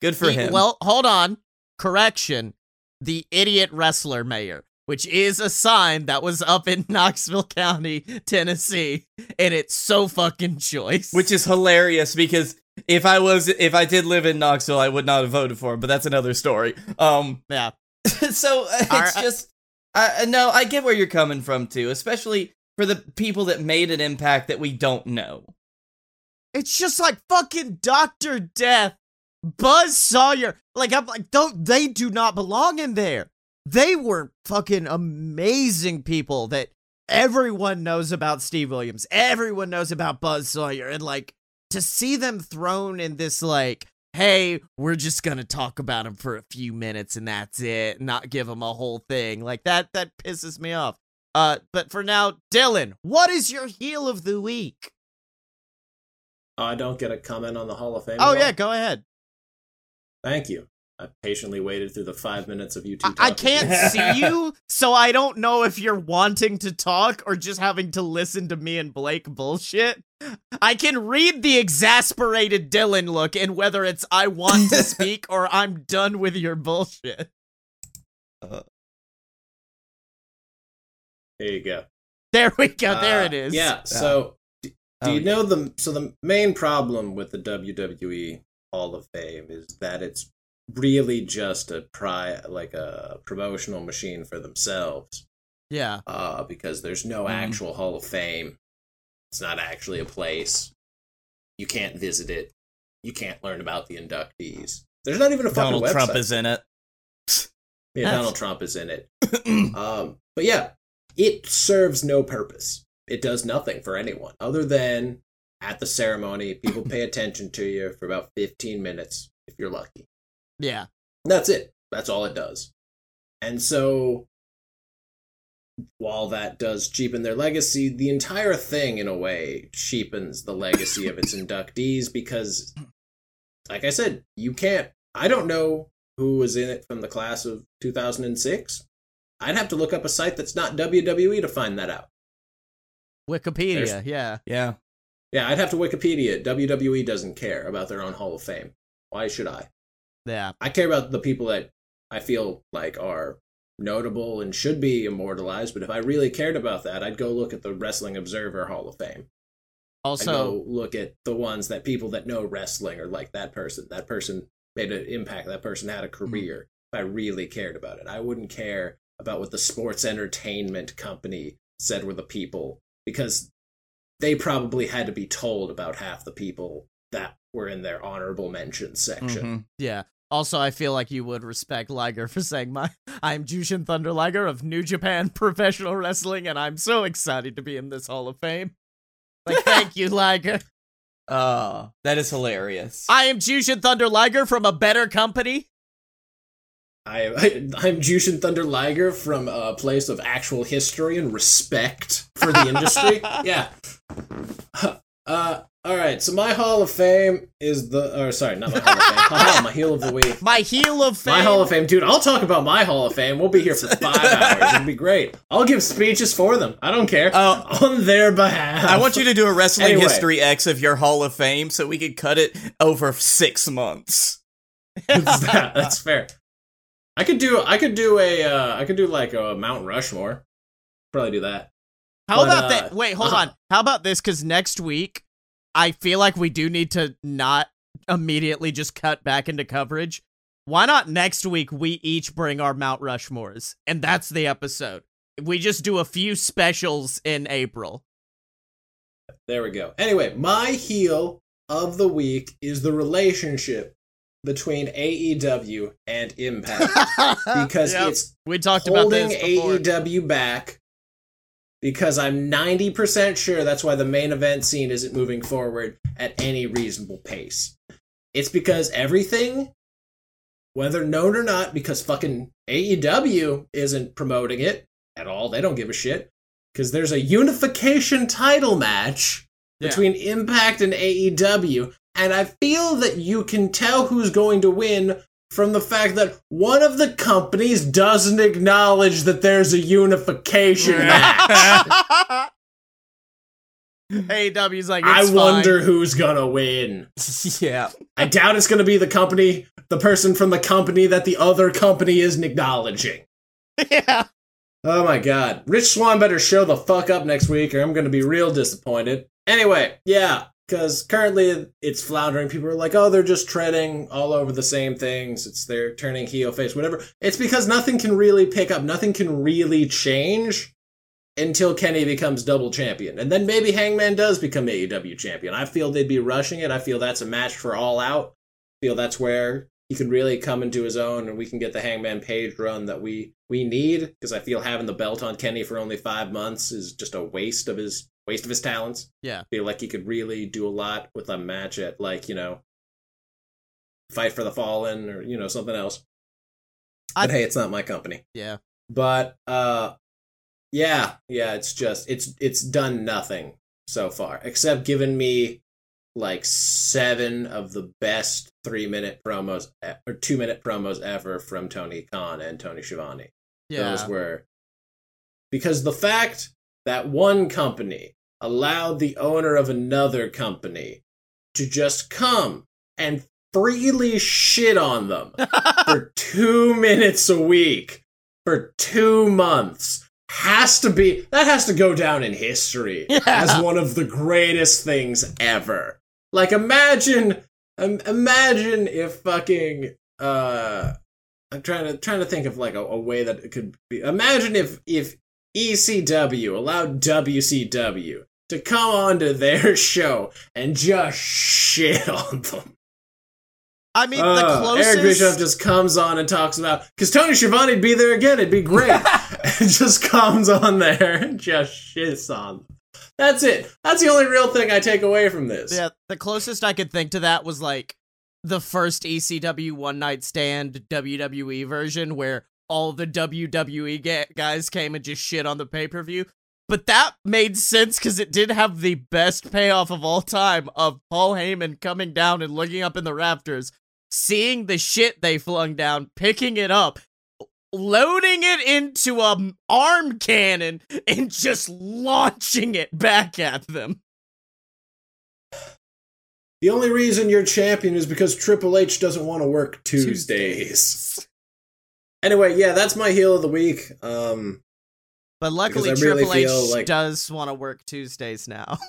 Good for him. Well, hold on. Correction. The idiot wrestler mayor, which is a sign that was up in Knoxville County, Tennessee, and it's so fucking choice. Which is hilarious, because if I did live in Knoxville, I would not have voted for him, but that's another story. Yeah. So it's just, no, I get where you're coming from too, especially for the people that made an impact that we don't know. It's just like fucking Dr. Death, Buzz Sawyer. Like, I'm like, they do not belong in there. They were fucking amazing people that everyone knows about Steve Williams. Everyone knows about Buzz Sawyer. And, like, to see them thrown in this, like, hey, we're just going to talk about him for a few minutes and that's it. Not give him a whole thing. Like, that pisses me off. But for now, Dylan, what is your heel of the week? I don't get a comment on the Hall of Fame. Oh, yeah, go ahead. Thank you. I patiently waited through the 5 minutes of you two talking. I can't see you, so I don't know if you're wanting to talk or just having to listen to me and Blake bullshit. I can read the exasperated Dylan look and whether it's I want to speak or I'm done with your bullshit. There you go. There we go. There it is. Yeah, so the main problem with the WWE Hall of Fame is that it's really just a promotional machine for themselves. Yeah. Because there's no actual Hall of Fame. It's not actually a place. You can't visit it. You can't learn about the inductees. There's not even a fucking website. Trump is in it. Yeah, Donald Trump is in it. But yeah, it serves no purpose. It does nothing for anyone other than at the ceremony, people pay attention to you for about 15 minutes if you're lucky. Yeah. That's it. That's all it does. And so, while that does cheapen their legacy, the entire thing, in a way, cheapens the legacy of its inductees because, like I said, you can't... I don't know who was in it from the class of 2006. I'd have to look up a site that's not WWE to find that out. Wikipedia, Yeah. Yeah, I'd have to Wikipedia. WWE doesn't care about their own Hall of Fame. Why should I? Yeah, I care about the people that I feel like are notable and should be immortalized, but if I really cared about that, I'd go look at the Wrestling Observer Hall of Fame. Also, I'd go look at the ones that people that know wrestling are like, that person made an impact, that person had a career. If I really cared about it, I wouldn't care about what the sports entertainment company said were the people, because they probably had to be told about half the people that were in their honorable mention section. Mm-hmm. Yeah. Also, I feel like you would respect Liger for saying, I'm Jushin Thunder Liger of New Japan Professional Wrestling, and I'm so excited to be in this Hall of Fame. Like, thank you, Liger. Oh, that is hilarious. I am Jushin Thunder Liger from a better company. I'm Jushin Thunder Liger from a place of actual history and respect for the industry. Yeah. All right, so my Hall of Fame is the... Or, sorry, not my Hall of Fame. Haha, my Heel of the Week. My Heel of Fame. My Hall of Fame. Dude, I'll talk about my Hall of Fame. We'll be here for 5 hours. It'll be great. I'll give speeches for them. I don't care. On their behalf. I want you to do a wrestling history X of your Hall of Fame so we could cut it over 6 months. That's fair. I could do like a Mount Rushmore. Probably do that. How about that? Wait, hold on. How about this? Because next week... I feel like we do need to not immediately just cut back into coverage. Why not next week we each bring our Mount Rushmores? And that's the episode. We just do a few specials in April. There we go. Anyway, my heel of the week is the relationship between AEW and Impact. Because we talked about this before. AEW back. Because I'm 90% sure that's why the main event scene isn't moving forward at any reasonable pace. It's because everything, whether known or not, because fucking AEW isn't promoting it at all. They don't give a shit. Because there's a unification title match between Impact and AEW. And I feel that you can tell who's going to win from the fact that one of the companies doesn't acknowledge that there's a unification match. AEW's like, it's fine. I wonder who's gonna win. Yeah. I doubt it's gonna be the person from the company that the other company isn't acknowledging. Yeah. Oh my god. Rich Swann better show the fuck up next week or I'm gonna be real disappointed. Anyway, yeah. Because currently it's floundering. People are like, oh, they're just treading all over the same things. They're turning heel, face, whatever. It's because nothing can really pick up. Nothing can really change until Kenny becomes double champion. And then maybe Hangman does become AEW champion. I feel they'd be rushing it. I feel that's a match for All Out. I feel that's where he can really come into his own and we can get the Hangman Page run that we need. Because I feel having the belt on Kenny for only 5 months is just a waste of his... talents. Yeah. I feel like he could really do a lot with a match at, like, you know, Fight for the Fallen or, you know, something else. But hey, it's not my company. Yeah. But, it's just, it's done nothing so far, except giving me, like, 7 of the best 3-minute promos, or 2-minute promos ever from Tony Khan and Tony Schiavone. Yeah. Those were, because the fact that one company allowed the owner of another company to just come and freely shit on them for 2 minutes a week for 2 months has to go down in history as one of the greatest things ever. Like, imagine if fucking, I'm trying to think of like a way that it could be. Imagine if ECW allowed WCW to come onto their show and just shit on them. I mean, the closest... Eric Bischoff just comes on and talks about... Because Tony Schiavone'd be there again, it'd be great. And just comes on there and just shits on them. That's it. That's the only real thing I take away from this. Yeah, the closest I could think to that was, like, the first ECW One Night Stand WWE version where... all the WWE guys came and just shit on the pay-per-view. But that made sense because it did have the best payoff of all time of Paul Heyman coming down and looking up in the rafters, seeing the shit they flung down, picking it up, loading it into an arm cannon, and just launching it back at them. The only reason you're champion is because Triple H doesn't want to work Tuesdays. Anyway, yeah, that's my heel of the week. But luckily, Triple H does want to work Tuesdays now.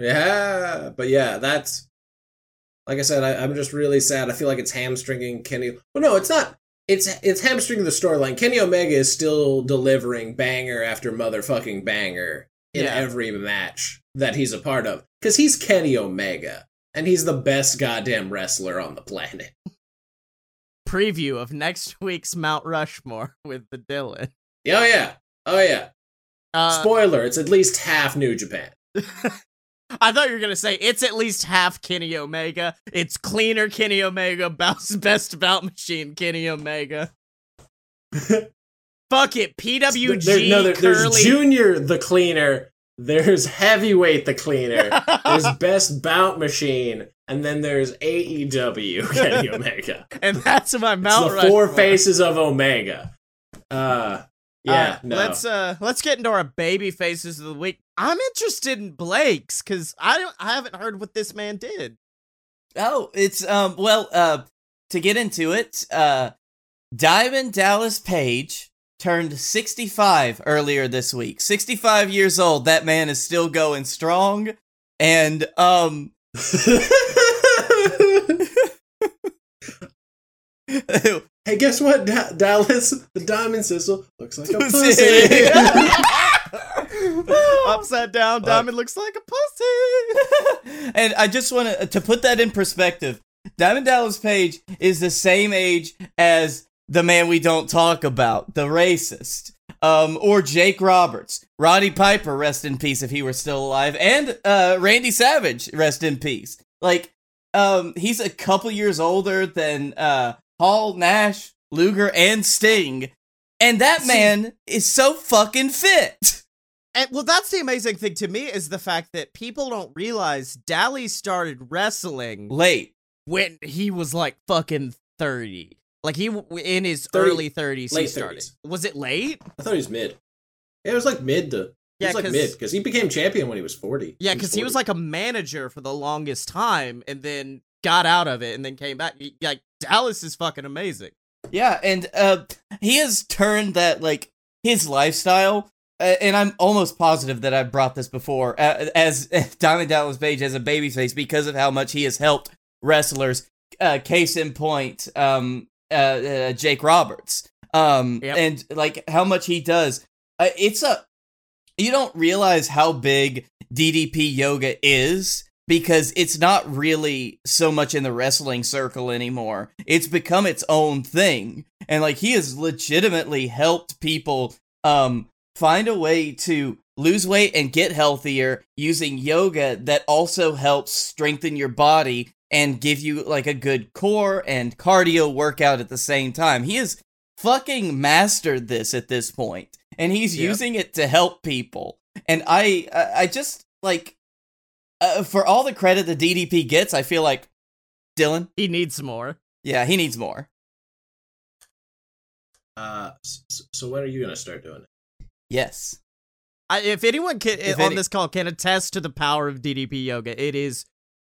Yeah, but yeah, that's... Like I said, I'm just really sad. I feel like it's hamstringing Kenny... Well, no, it's not. It's hamstringing the storyline. Kenny Omega is still delivering banger after motherfucking banger in every match that he's a part of. Because he's Kenny Omega, and he's the best goddamn wrestler on the planet. Preview of next week's Mount Rushmore with the Dylan. Oh yeah. Spoiler, it's at least half New Japan. I thought you were going to say, it's at least half Kenny Omega. It's cleaner Kenny Omega, best bout machine Kenny Omega. Fuck it, PWG, there's Junior the cleaner, there's Heavyweight the cleaner, there's Best Bout Machine, and then there's AEW Kenny Omega. And that's my Mount Rushmore. The four faces of Omega. Let's get into our baby faces of the week. I'm interested in Blake's because I haven't heard what this man did. Oh, it's to get into it, Diamond Dallas Page turned 65 earlier this week. 65 years old. That man is still going strong, and Hey, guess what, Dallas? The Diamond Sizzle looks like a pussy. Upside down, Diamond looks like a pussy. And I just want to put that in perspective. Diamond Dallas Page is the same age as the man we don't talk about, the racist, or Jake Roberts, Roddy Piper, rest in peace if he were still alive, and Randy Savage, rest in peace. Like, he's a couple years older than... Hall, Nash, Luger, and Sting. And that man is so fucking fit. And, well, that's the amazing thing to me is the fact that people don't realize Dally started wrestling late when he was like fucking 30. Like he in his early 30s he started. 30s. Was it late? I thought he was mid. Yeah, it was like mid to... Yeah, because he became champion when he was 40. Yeah, because he was like a manager for the longest time and then got out of it and then came back. Like, Dallas is fucking amazing. Yeah, and he has turned that, like, his lifestyle, and I'm almost positive that I brought this before, as Diamond Dallas Page as a babyface because of how much he has helped wrestlers. Case in point, Jake Roberts. And, like, how much he does. You don't realize how big DDP yoga is, because it's not really so much in the wrestling circle anymore. It's become its own thing. And, like, he has legitimately helped people find a way to lose weight and get healthier using yoga that also helps strengthen your body and give you, like, a good core and cardio workout at the same time. He has fucking mastered this at this point. And he's using it to help people. And I just, like... for all the credit the DDP gets, I feel like Dylan, he needs more. Yeah, he needs more. So when are you gonna start doing it? Yes, if anyone this call can attest to the power of DDP yoga, it is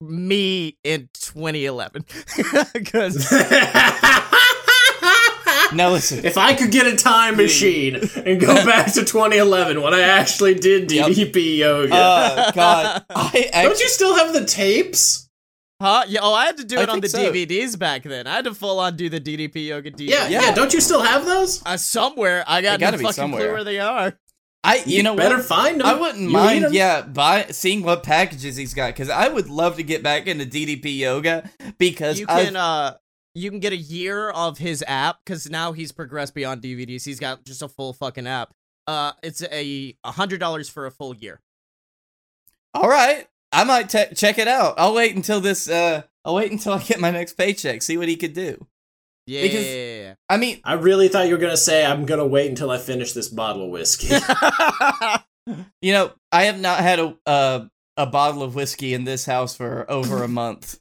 me in 2011. Because now listen, if I could get a time machine and go back to 2011 when I actually did DDP yoga. Oh, God. Don't you still have the tapes? Huh? Yeah, I had to do it on the DVDs back then. I had to full on do the DDP yoga DVD. Yeah. Don't you still have those? Somewhere. I got no fucking clue where they are. You better find them. I wouldn't mind, seeing what packages he's got, because I would love to get back into DDP yoga, because you can get a year of his app, because now he's progressed beyond DVDs. He's got just a full fucking app. It's $100 for a full year. All right, I might check it out. I'll wait until this. I'll wait until I get my next paycheck. See what he could do. Yeah, because, I mean, I really thought you were gonna say I'm gonna wait until I finish this bottle of whiskey. You know, I have not had a bottle of whiskey in this house for over a month.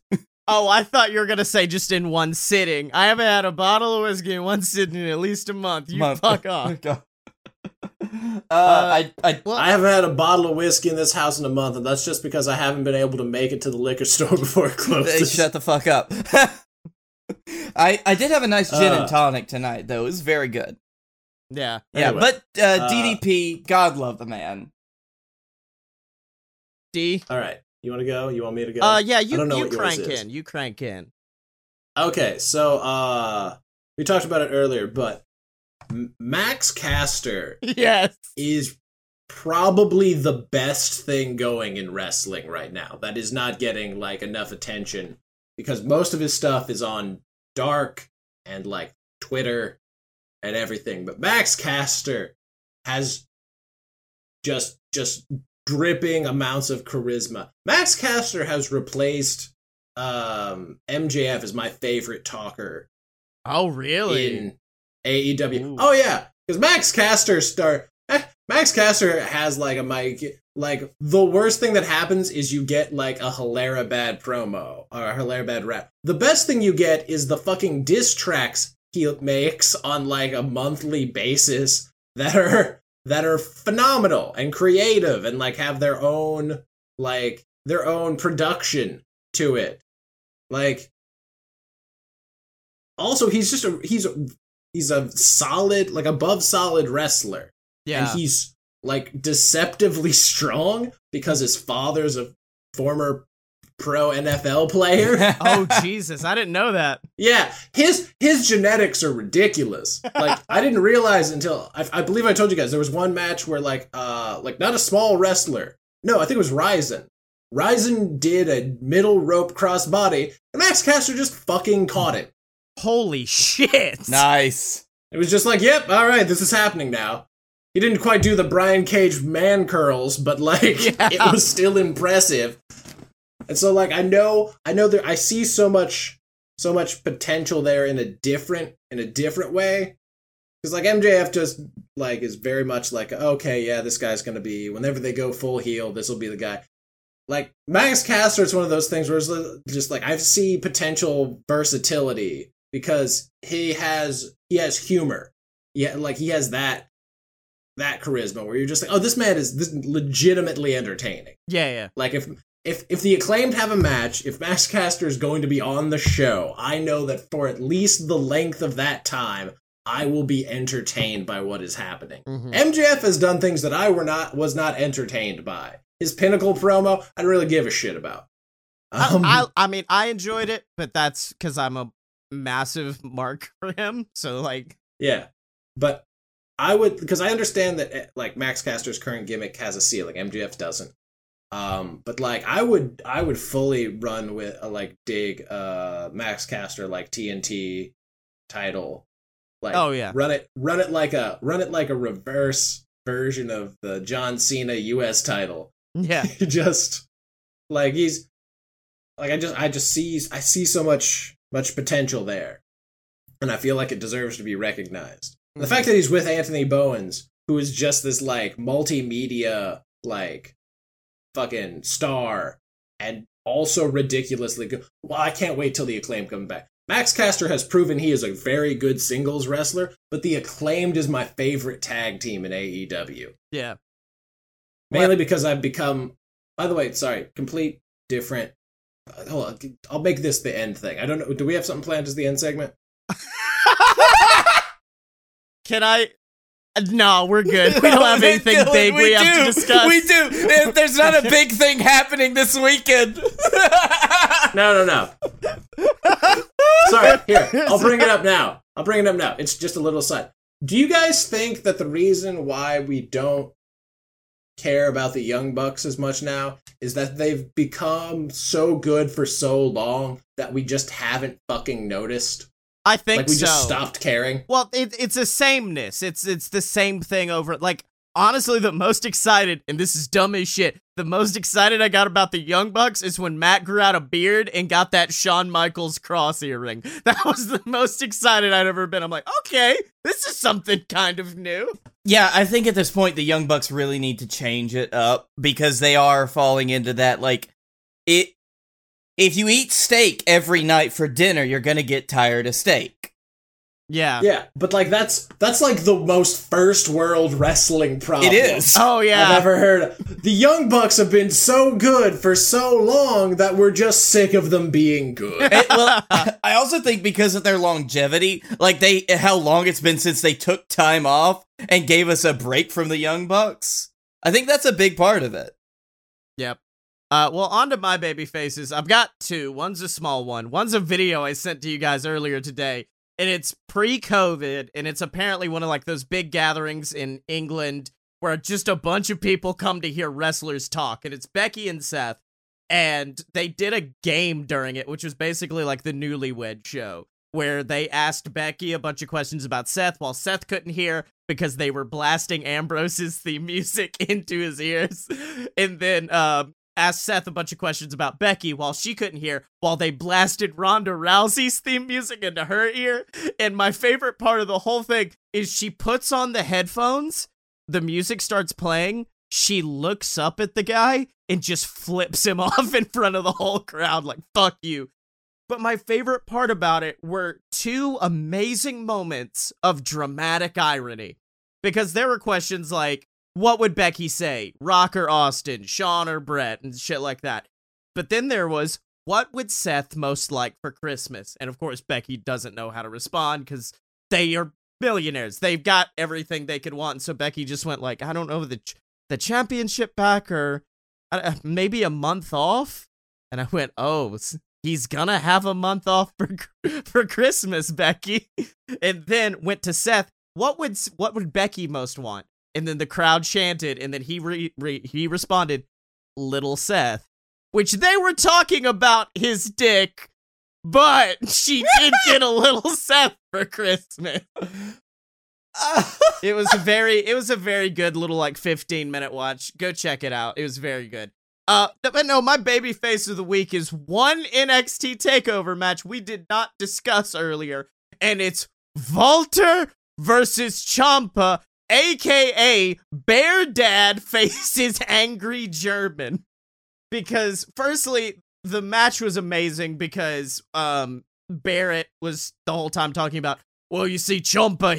Oh, I thought you were going to say just in one sitting. I haven't had a bottle of whiskey in one sitting in at least a month. Fuck off. I haven't had a bottle of whiskey in this house in a month, and that's just because I haven't been able to make it to the liquor store before it closes. Shut the fuck up. I did have a nice gin and tonic tonight, though. It was very good. Yeah. Anyway, but DDP, God love the man. D. All right. You want to go? You want me to go? Yeah, you crank in. You crank in. Okay, so we talked about it earlier, but Max Caster is probably the best thing going in wrestling right now. That is not getting like enough attention, because most of his stuff is on Dark and like Twitter and everything. But Max Caster has just dripping amounts of charisma. Max Caster has replaced MJF as my favorite talker. Oh, really? In AEW. Ooh. Oh, yeah. Because Max Caster has like a mic. Like, the worst thing that happens is you get like a hilarious bad promo or a hilarious bad rap. The best thing you get is the fucking diss tracks he makes on like a monthly basis that are phenomenal and creative and like have their own production to it. Like, also he's a solid, like, above solid wrestler. Yeah. And he's like deceptively strong because his father's a former pro NFL player. Oh, Jesus, I didn't know that. Yeah, his genetics are ridiculous. Like, I didn't realize until I believe I told you guys there was one match where like not a small wrestler. No, I think it was Ryzen. Ryzen did a middle rope crossbody, and Max Caster just fucking caught it. Holy shit! Nice. It was just like, yep, all right, this is happening now. He didn't quite do the Brian Cage man curls, but like, yeah, it was still impressive. And so, like, I know there, I see so much potential there in a different way. Because like MJF just like is very much like, okay, yeah, this guy's gonna be, whenever they go full heel, this will be the guy. Like Max Caster, it's one of those things where it's just like I see potential versatility because he has humor, yeah, like he has that charisma where you're just like, oh, this man is this legitimately entertaining. Yeah, yeah. Like if the Acclaimed have a match, if Max Caster is going to be on the show, I know that for at least the length of that time, I will be entertained by what is happening. Mm-hmm. MJF has done things that I was not entertained by. His Pinnacle promo, I don't really give a shit about. I mean, I enjoyed it, but that's because I'm a massive mark for him. So like, yeah, but I would, because I understand that like Max Caster's current gimmick has a ceiling. MJF doesn't. But like I would fully run with dig Max Caster like TNT title. Like, oh yeah, run it like a reverse version of the John Cena US title. Yeah. Just like he's like I see so much potential there. And I feel like it deserves to be recognized. Mm-hmm. The fact that he's with Anthony Bowens, who is just this like multimedia like fucking star and also ridiculously good. Well, I can't wait till the Acclaimed come back. Max Caster has proven he is a very good singles wrestler, but the Acclaimed is my favorite tag team in AEW. Yeah. Mainly because I've become, by the way, sorry, complete different. Hold on, I'll make this the end thing. I don't know. Do we have something planned as the end segment? Can I? No, we're good. We don't have anything big we have to discuss. We do. There's not a big thing happening this weekend. No. Sorry, here. I'll bring it up now. It's just a little aside. Do you guys think that the reason why we don't care about the Young Bucks as much now is that they've become so good for so long that we just haven't fucking noticed? I think so. Like, we just stopped caring. Well, it's a sameness. It's the same thing over. Like, honestly, the most excited, and this is dumb as shit, the most excited I got about the Young Bucks is when Matt grew out a beard and got that Shawn Michaels cross earring. That was the most excited I'd ever been. I'm like, okay, this is something kind of new. Yeah, I think at this point, the Young Bucks really need to change it up because they are falling into that, like, it. If you eat steak every night for dinner, you're gonna get tired of steak. Yeah. Yeah, but like that's like the most first world wrestling problem. It is. Oh yeah. I've ever heard of. The Young Bucks have been so good for so long that we're just sick of them being good. Well, I also think because of their longevity, like how long it's been since they took time off and gave us a break from the Young Bucks. I think that's a big part of it. Yep. Well, on to my baby faces. I've got two. One's a small one. One's a video I sent to you guys earlier today, and it's pre-COVID, and it's apparently one of like those big gatherings in England where just a bunch of people come to hear wrestlers talk, and it's Becky and Seth, and they did a game during it, which was basically like the Newlywed Show, where they asked Becky a bunch of questions about Seth while Seth couldn't hear, because they were blasting Ambrose's theme music into his ears, and then asked Seth a bunch of questions about Becky while she couldn't hear, while they blasted Ronda Rousey's theme music into her ear. And my favorite part of the whole thing is she puts on the headphones, the music starts playing, she looks up at the guy and just flips him off in front of the whole crowd like, fuck you. But my favorite part about it were two amazing moments of dramatic irony, because there were questions like, what would Becky say? Rock or Austin? Shawn or Brett? And shit like that. But then there was, what would Seth most like for Christmas? And of course, Becky doesn't know how to respond because they are billionaires. They've got everything they could want. And so Becky just went like, I don't know, the championship back, or maybe a month off. And I went, oh, he's gonna have a month off for Christmas, Becky. And then went to Seth. What would Becky most want? And then the crowd chanted, and then he responded, Little Seth, which they were talking about his dick, but she did get a little Seth for Christmas. It was a very good little, like, 15-minute watch. Go check it out. It was very good. But no, my baby face of the week is one NXT TakeOver match we did not discuss earlier, and it's WALTER versus Ciampa, a.k.a. Bear Dad faces Angry German. Because, firstly, the match was amazing because Barrett was the whole time talking about, well, you see, Ciampa,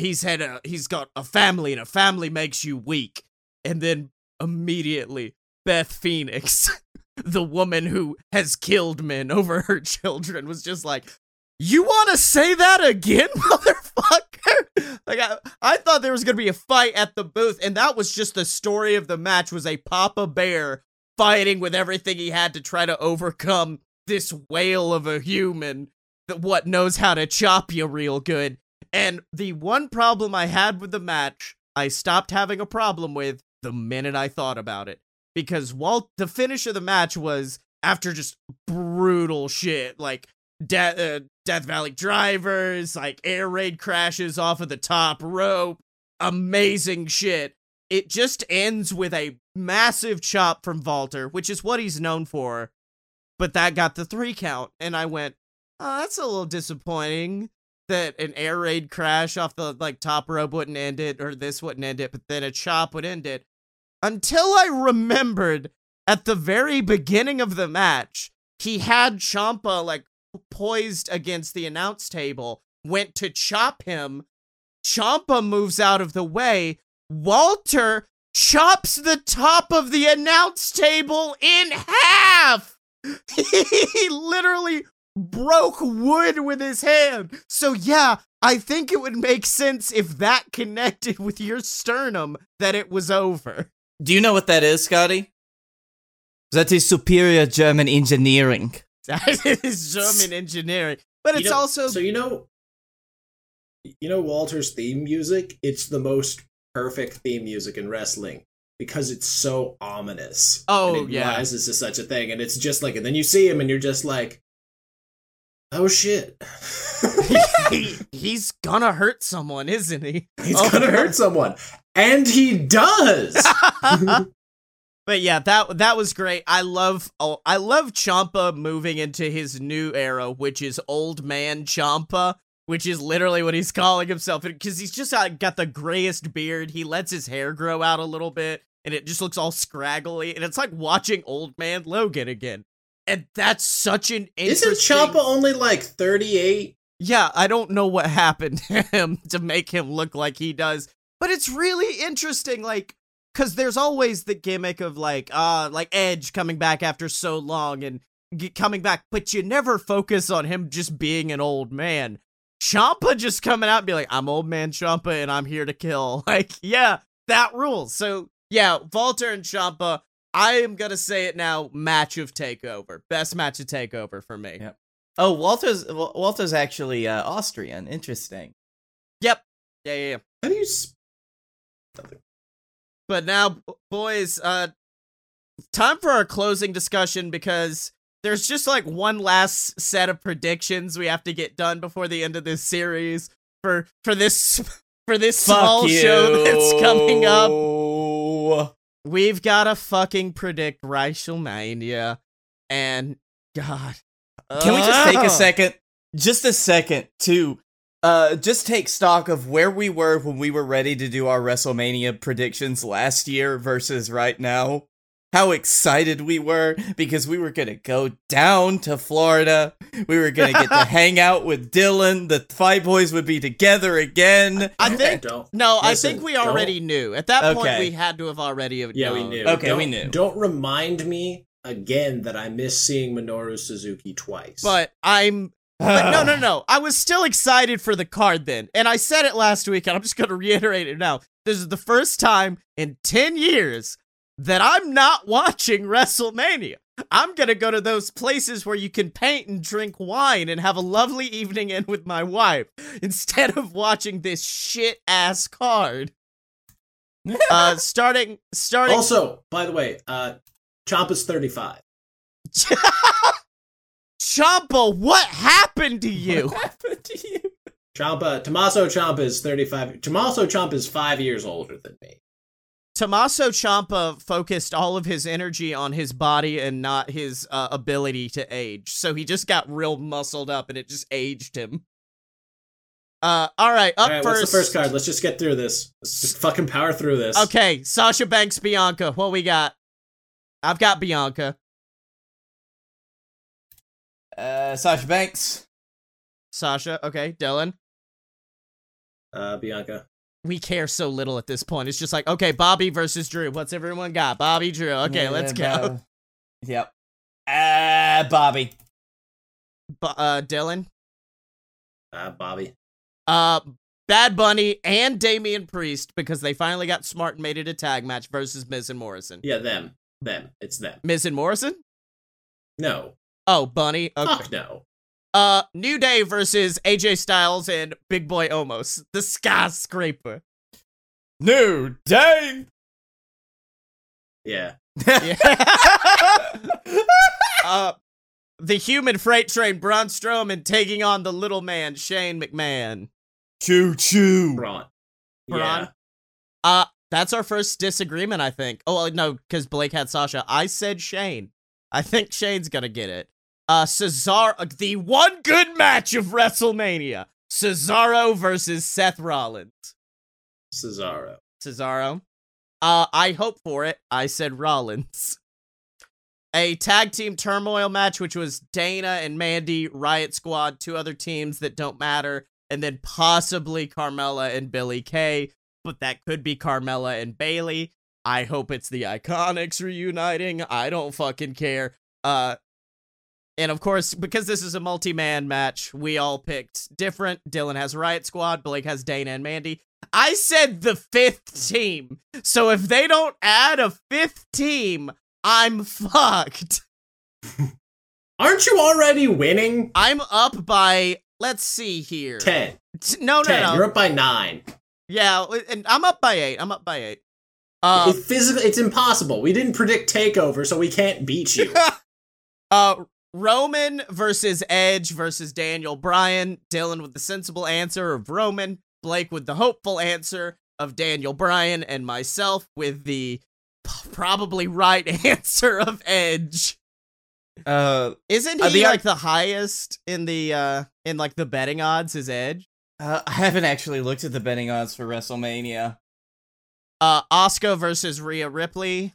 he's got a family, and a family makes you weak. And then, immediately, Beth Phoenix, the woman who has killed men over her children, was just like, you want to say that again, motherfucker? Like, I thought there was going to be a fight at the booth, and that was just the story of the match, was a Papa Bear fighting with everything he had to try to overcome this whale of a human that what knows how to chop you real good. And the one problem I had with the match, I stopped having a problem with the minute I thought about it. Because the finish of the match was, after just brutal shit, like Death Valley drivers, like air raid crashes off of the top rope, amazing shit. It just ends with a massive chop from WALTER, which is what he's known for. But that got the 3 count, and I went, oh, that's a little disappointing that an air raid crash off the, like, top rope wouldn't end it, or this wouldn't end it, but then a chop would end it. Until I remembered at the very beginning of the match, he had Ciampa, like, poised against the announce table, went to chop him. Ciampa moves out of the way. WALTER chops the top of the announce table in half. He literally broke wood with his hand. So yeah, I think it would make sense if that connected with your sternum that it was over. Do you know what that is, Scotty? That is superior German engineering. That is German engineering. But it's also... So you know WALTER's theme music? It's the most perfect theme music in wrestling because it's so ominous. Oh, and it rises to such a thing. And it's just like... And then you see him and you're just like, oh, shit. He's gonna hurt someone, isn't he? He's gonna hurt someone. And he does! But yeah, that was great. I love Ciampa moving into his new era, which is Old Man Ciampa, which is literally what he's calling himself, because he's just got the grayest beard. He lets his hair grow out a little bit, and it just looks all scraggly, and it's like watching Old Man Logan again. And that's such an interesting... Isn't Ciampa only like 38? Yeah, I don't know what happened to him to make him look like he does, but it's really interesting, like... Because there's always the gimmick of, like Edge coming back after so long and coming back. But you never focus on him just being an old man. Ciampa just coming out and be like, I'm Old Man Ciampa and I'm here to kill. Like, yeah, that rules. So, yeah, WALTER and Ciampa, I am going to say it now, match of TakeOver. Best match of TakeOver for me. Yep. Oh, WALTER's actually Austrian. Interesting. Yep. Yeah. How do you... But now, boys, time for our closing discussion, because there's just like one last set of predictions we have to get done before the end of this series for this for this small show that's coming up. We've got to fucking predict Racial Mania. And, God. Can we just take a second? Just a second to just take stock of where we were when we were ready to do our WrestleMania predictions last year versus right now. How excited we were because we were going to go down to Florida. We were going to get to hang out with Dylan. The Five Boys would be together again. I think we already knew. At that point, we had to have already known. Yeah, we knew. Okay, we knew. Don't remind me again that I miss seeing Minoru Suzuki twice. But no. I was still excited for the card then. And I said it last week, and I'm just going to reiterate it now. This is the first time in 10 years that I'm not watching WrestleMania. I'm going to go to those places where you can paint and drink wine and have a lovely evening in with my wife instead of watching this shit-ass card. Starting. Also, by the way, Ciampa's 35. Ciampa, what happened to you? Tommaso Ciampa is 35. Tommaso Ciampa is 5 years older than me. Tommaso Ciampa focused all of his energy on his body and not his ability to age. So he just got real muscled up and it just aged him. All right, what's the first card? Let's just get through this. Let's just fucking power through this. Okay, Sasha Banks, Bianca. What we got? I've got Bianca. Sasha Banks. Sasha, okay. Dylan. Bianca. We care so little at this point. It's just like, okay, Bobby versus Drew. What's everyone got? Bobby, Drew. Okay, let's go. Yep. Bobby. Dylan. Bobby. Bad Bunny and Damian Priest, because they finally got smart and made it a tag match, versus Miz and Morrison. Yeah, them. It's them. Miz and Morrison? No. Oh, Bunny. Okay. Fuck no. New Day versus AJ Styles and Big Boy Omos, the skyscraper. New Day. Yeah. The human freight train, Braun Strowman taking on the little man, Shane McMahon. Choo choo. Braun. Yeah. That's our first disagreement, I think. Oh no, because Blake had Sasha. I said Shane. I think Shane's gonna get it. Cesaro, the one good match of WrestleMania. Cesaro versus Seth Rollins. Cesaro. I hope for it. I said Rollins. A tag team turmoil match, which was Dana and Mandy, Riot Squad, two other teams that don't matter, and then possibly Carmella and Billie Kay, but that could be Carmella and Bayley. I hope it's the Iconics reuniting. I don't fucking care. And, of course, because this is a multi-man match, we all picked different. Dylan has Riot Squad. Blake has Dana and Mandy. I said the fifth team. So if they don't add a fifth team, I'm fucked. Aren't you already winning? I'm up by, let's see here. 10. No. You're up by 9. Yeah, and I'm up by 8. It's impossible. We didn't predict TakeOver, so we can't beat you. Roman versus Edge versus Daniel Bryan. Dylan with the sensible answer of Roman. Blake with the hopeful answer of Daniel Bryan. And myself with the probably right answer of Edge. Isn't he the highest in the the betting odds is Edge? I haven't actually looked at the betting odds for WrestleMania. Asuka versus Rhea Ripley.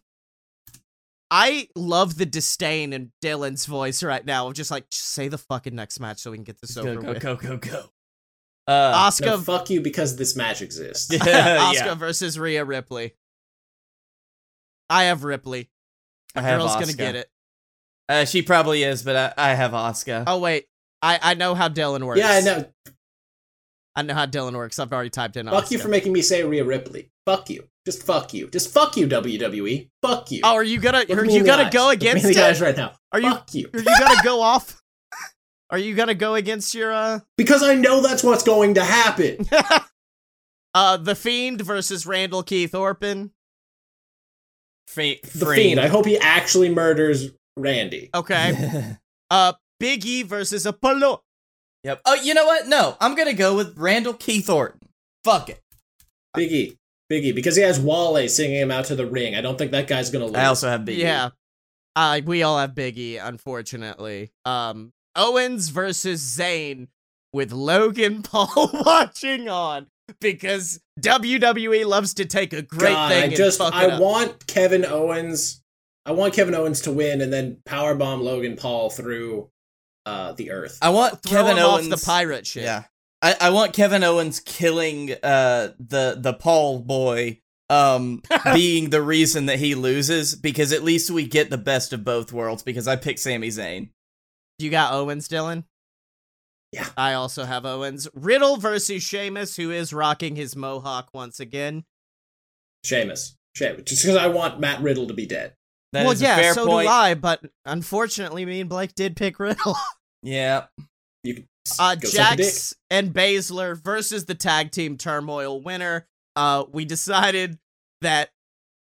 I love the disdain in Dylan's voice right now. I'm just like, say the fucking next match so we can get this over with. Go. Asuka. No, fuck you, because this match exists. Asuka versus Rhea Ripley. I have Ripley. Girl's going to get it. She probably is, but I have Asuka. Oh, wait. I know how Dylan works. Yeah, I know. I've already typed in Asuka. Fuck you for making me say Rhea Ripley. Fuck you. Just fuck you. Just fuck you, WWE. Fuck you. Oh, are you gonna go against it? Guys right now. Fuck you. Are you gonna go off? Are you gonna go against your Because I know that's what's going to happen. The Fiend versus Randall Keith Orton. The Fiend. I hope he actually murders Randy. Okay. Big E versus Apollo. Yep. Oh, you know what? No, I'm gonna go with Randall Keith Orton. Fuck it. Big E, because he has Wale singing him out to the ring. I don't think that guy's gonna lose. I also have Big E. Yeah, we all have Big E, unfortunately. Owens versus Zayn with Logan Paul watching on, because WWE loves to take a great thing. I want Kevin Owens. I want Kevin Owens to win and then powerbomb Logan Paul through the earth. I want Kevin Owens off the pirate ship. Yeah. I want Kevin Owens killing the Paul boy being the reason that he loses, because at least we get the best of both worlds, because I picked Sami Zayn. You got Owens, Dylan? Yeah. I also have Owens. Riddle versus Sheamus, who is rocking his mohawk once again. Sheamus. Just because I want Matt Riddle to be dead. Well, yeah, so do I, but unfortunately, me and Blake did pick Riddle. Yeah. You could Jax and Baszler versus the tag team turmoil winner. We decided that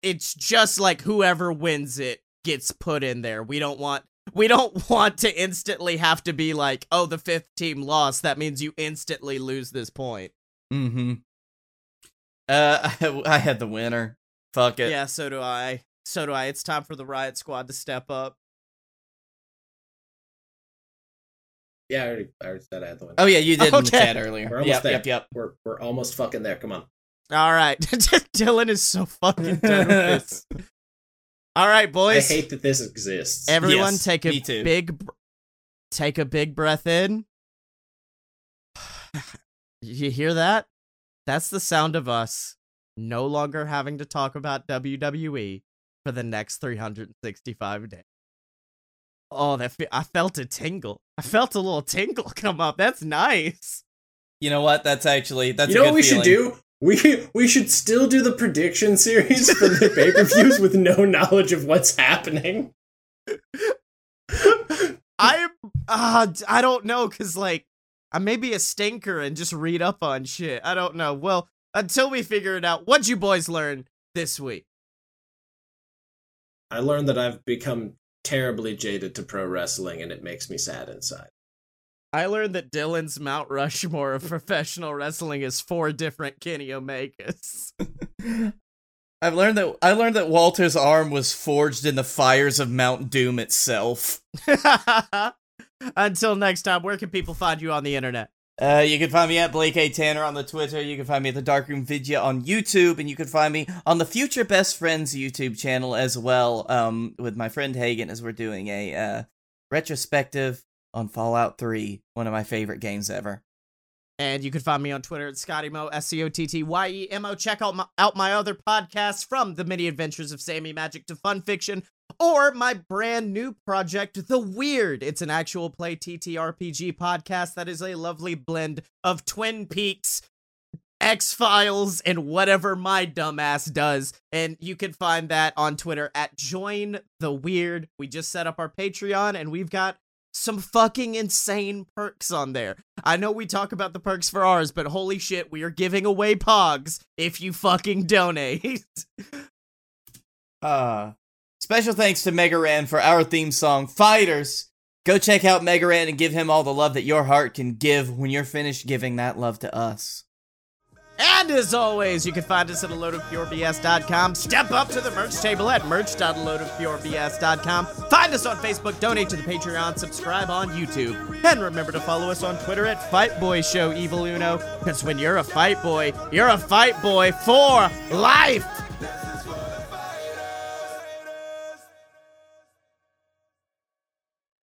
it's just like whoever wins it gets put in there. We don't want to instantly have to be like, oh, the fifth team lost. That means you instantly lose this point. Mm-hmm. I had the winner. Fuck it. Yeah, so do I. It's time for the Riot Squad to step up. Yeah, I already said I had the winner. Oh, yeah, you did in the chat earlier. We're almost there. Yep. We're almost fucking there. Come on. All right. Dylan is so fucking done with this. All right, boys. I hate that this exists. Everyone, yes, take a big breath in. You hear that? That's the sound of us no longer having to talk about WWE for the next 365 days. Oh, I felt a tingle. I felt a little tingle come up. That's nice. You know what? That's a good feeling. You know what we should do? We should still do the prediction series for the pay-per-views with no knowledge of what's happening. I don't know, because, like, I may be a stinker and just read up on shit. I don't know. Well, until we figure it out, what'd you boys learn this week? I learned that I've become terribly jaded to pro wrestling, and it makes me sad inside. I learned that Dylan's Mount Rushmore of professional wrestling is 4 different Kenny Omegas. I learned that Walter's arm was forged in the fires of Mount Doom itself. Until next time, where can people find you on the internet? You can find me at Blake A. Tanner on the Twitter. You can find me at the Darkroom Vidya on YouTube, and you can find me on the Future Best Friends YouTube channel as well, with my friend Hagen, as we're doing a retrospective on Fallout 3, one of my favorite games ever. And you can find me on Twitter at ScottyMo, SCOTTYEMO. Check out my other podcasts, from The Many Adventures of Sammy Magic to Fun Fiction, or my brand new project, The Weird. It's an actual play TTRPG podcast that is a lovely blend of Twin Peaks, X-Files, and whatever my dumbass does. And you can find that on Twitter at JoinTheWeird. We just set up our Patreon, and we've got some fucking insane perks on there. I know we talk about the perks for ours, but holy shit, we are giving away Pogs if you fucking donate. Special thanks to Megaran for our theme song, Fighters. Go check out Megaran and give him all the love that your heart can give when you're finished giving that love to us. And as always, you can find us at aloadofpurebs.com. Step up to the merch table at merch.aloadofpurebs.com. Find us on Facebook, donate to the Patreon, subscribe on YouTube. And remember to follow us on Twitter at FightBoyShowEvilUno, because when you're a fight boy for life!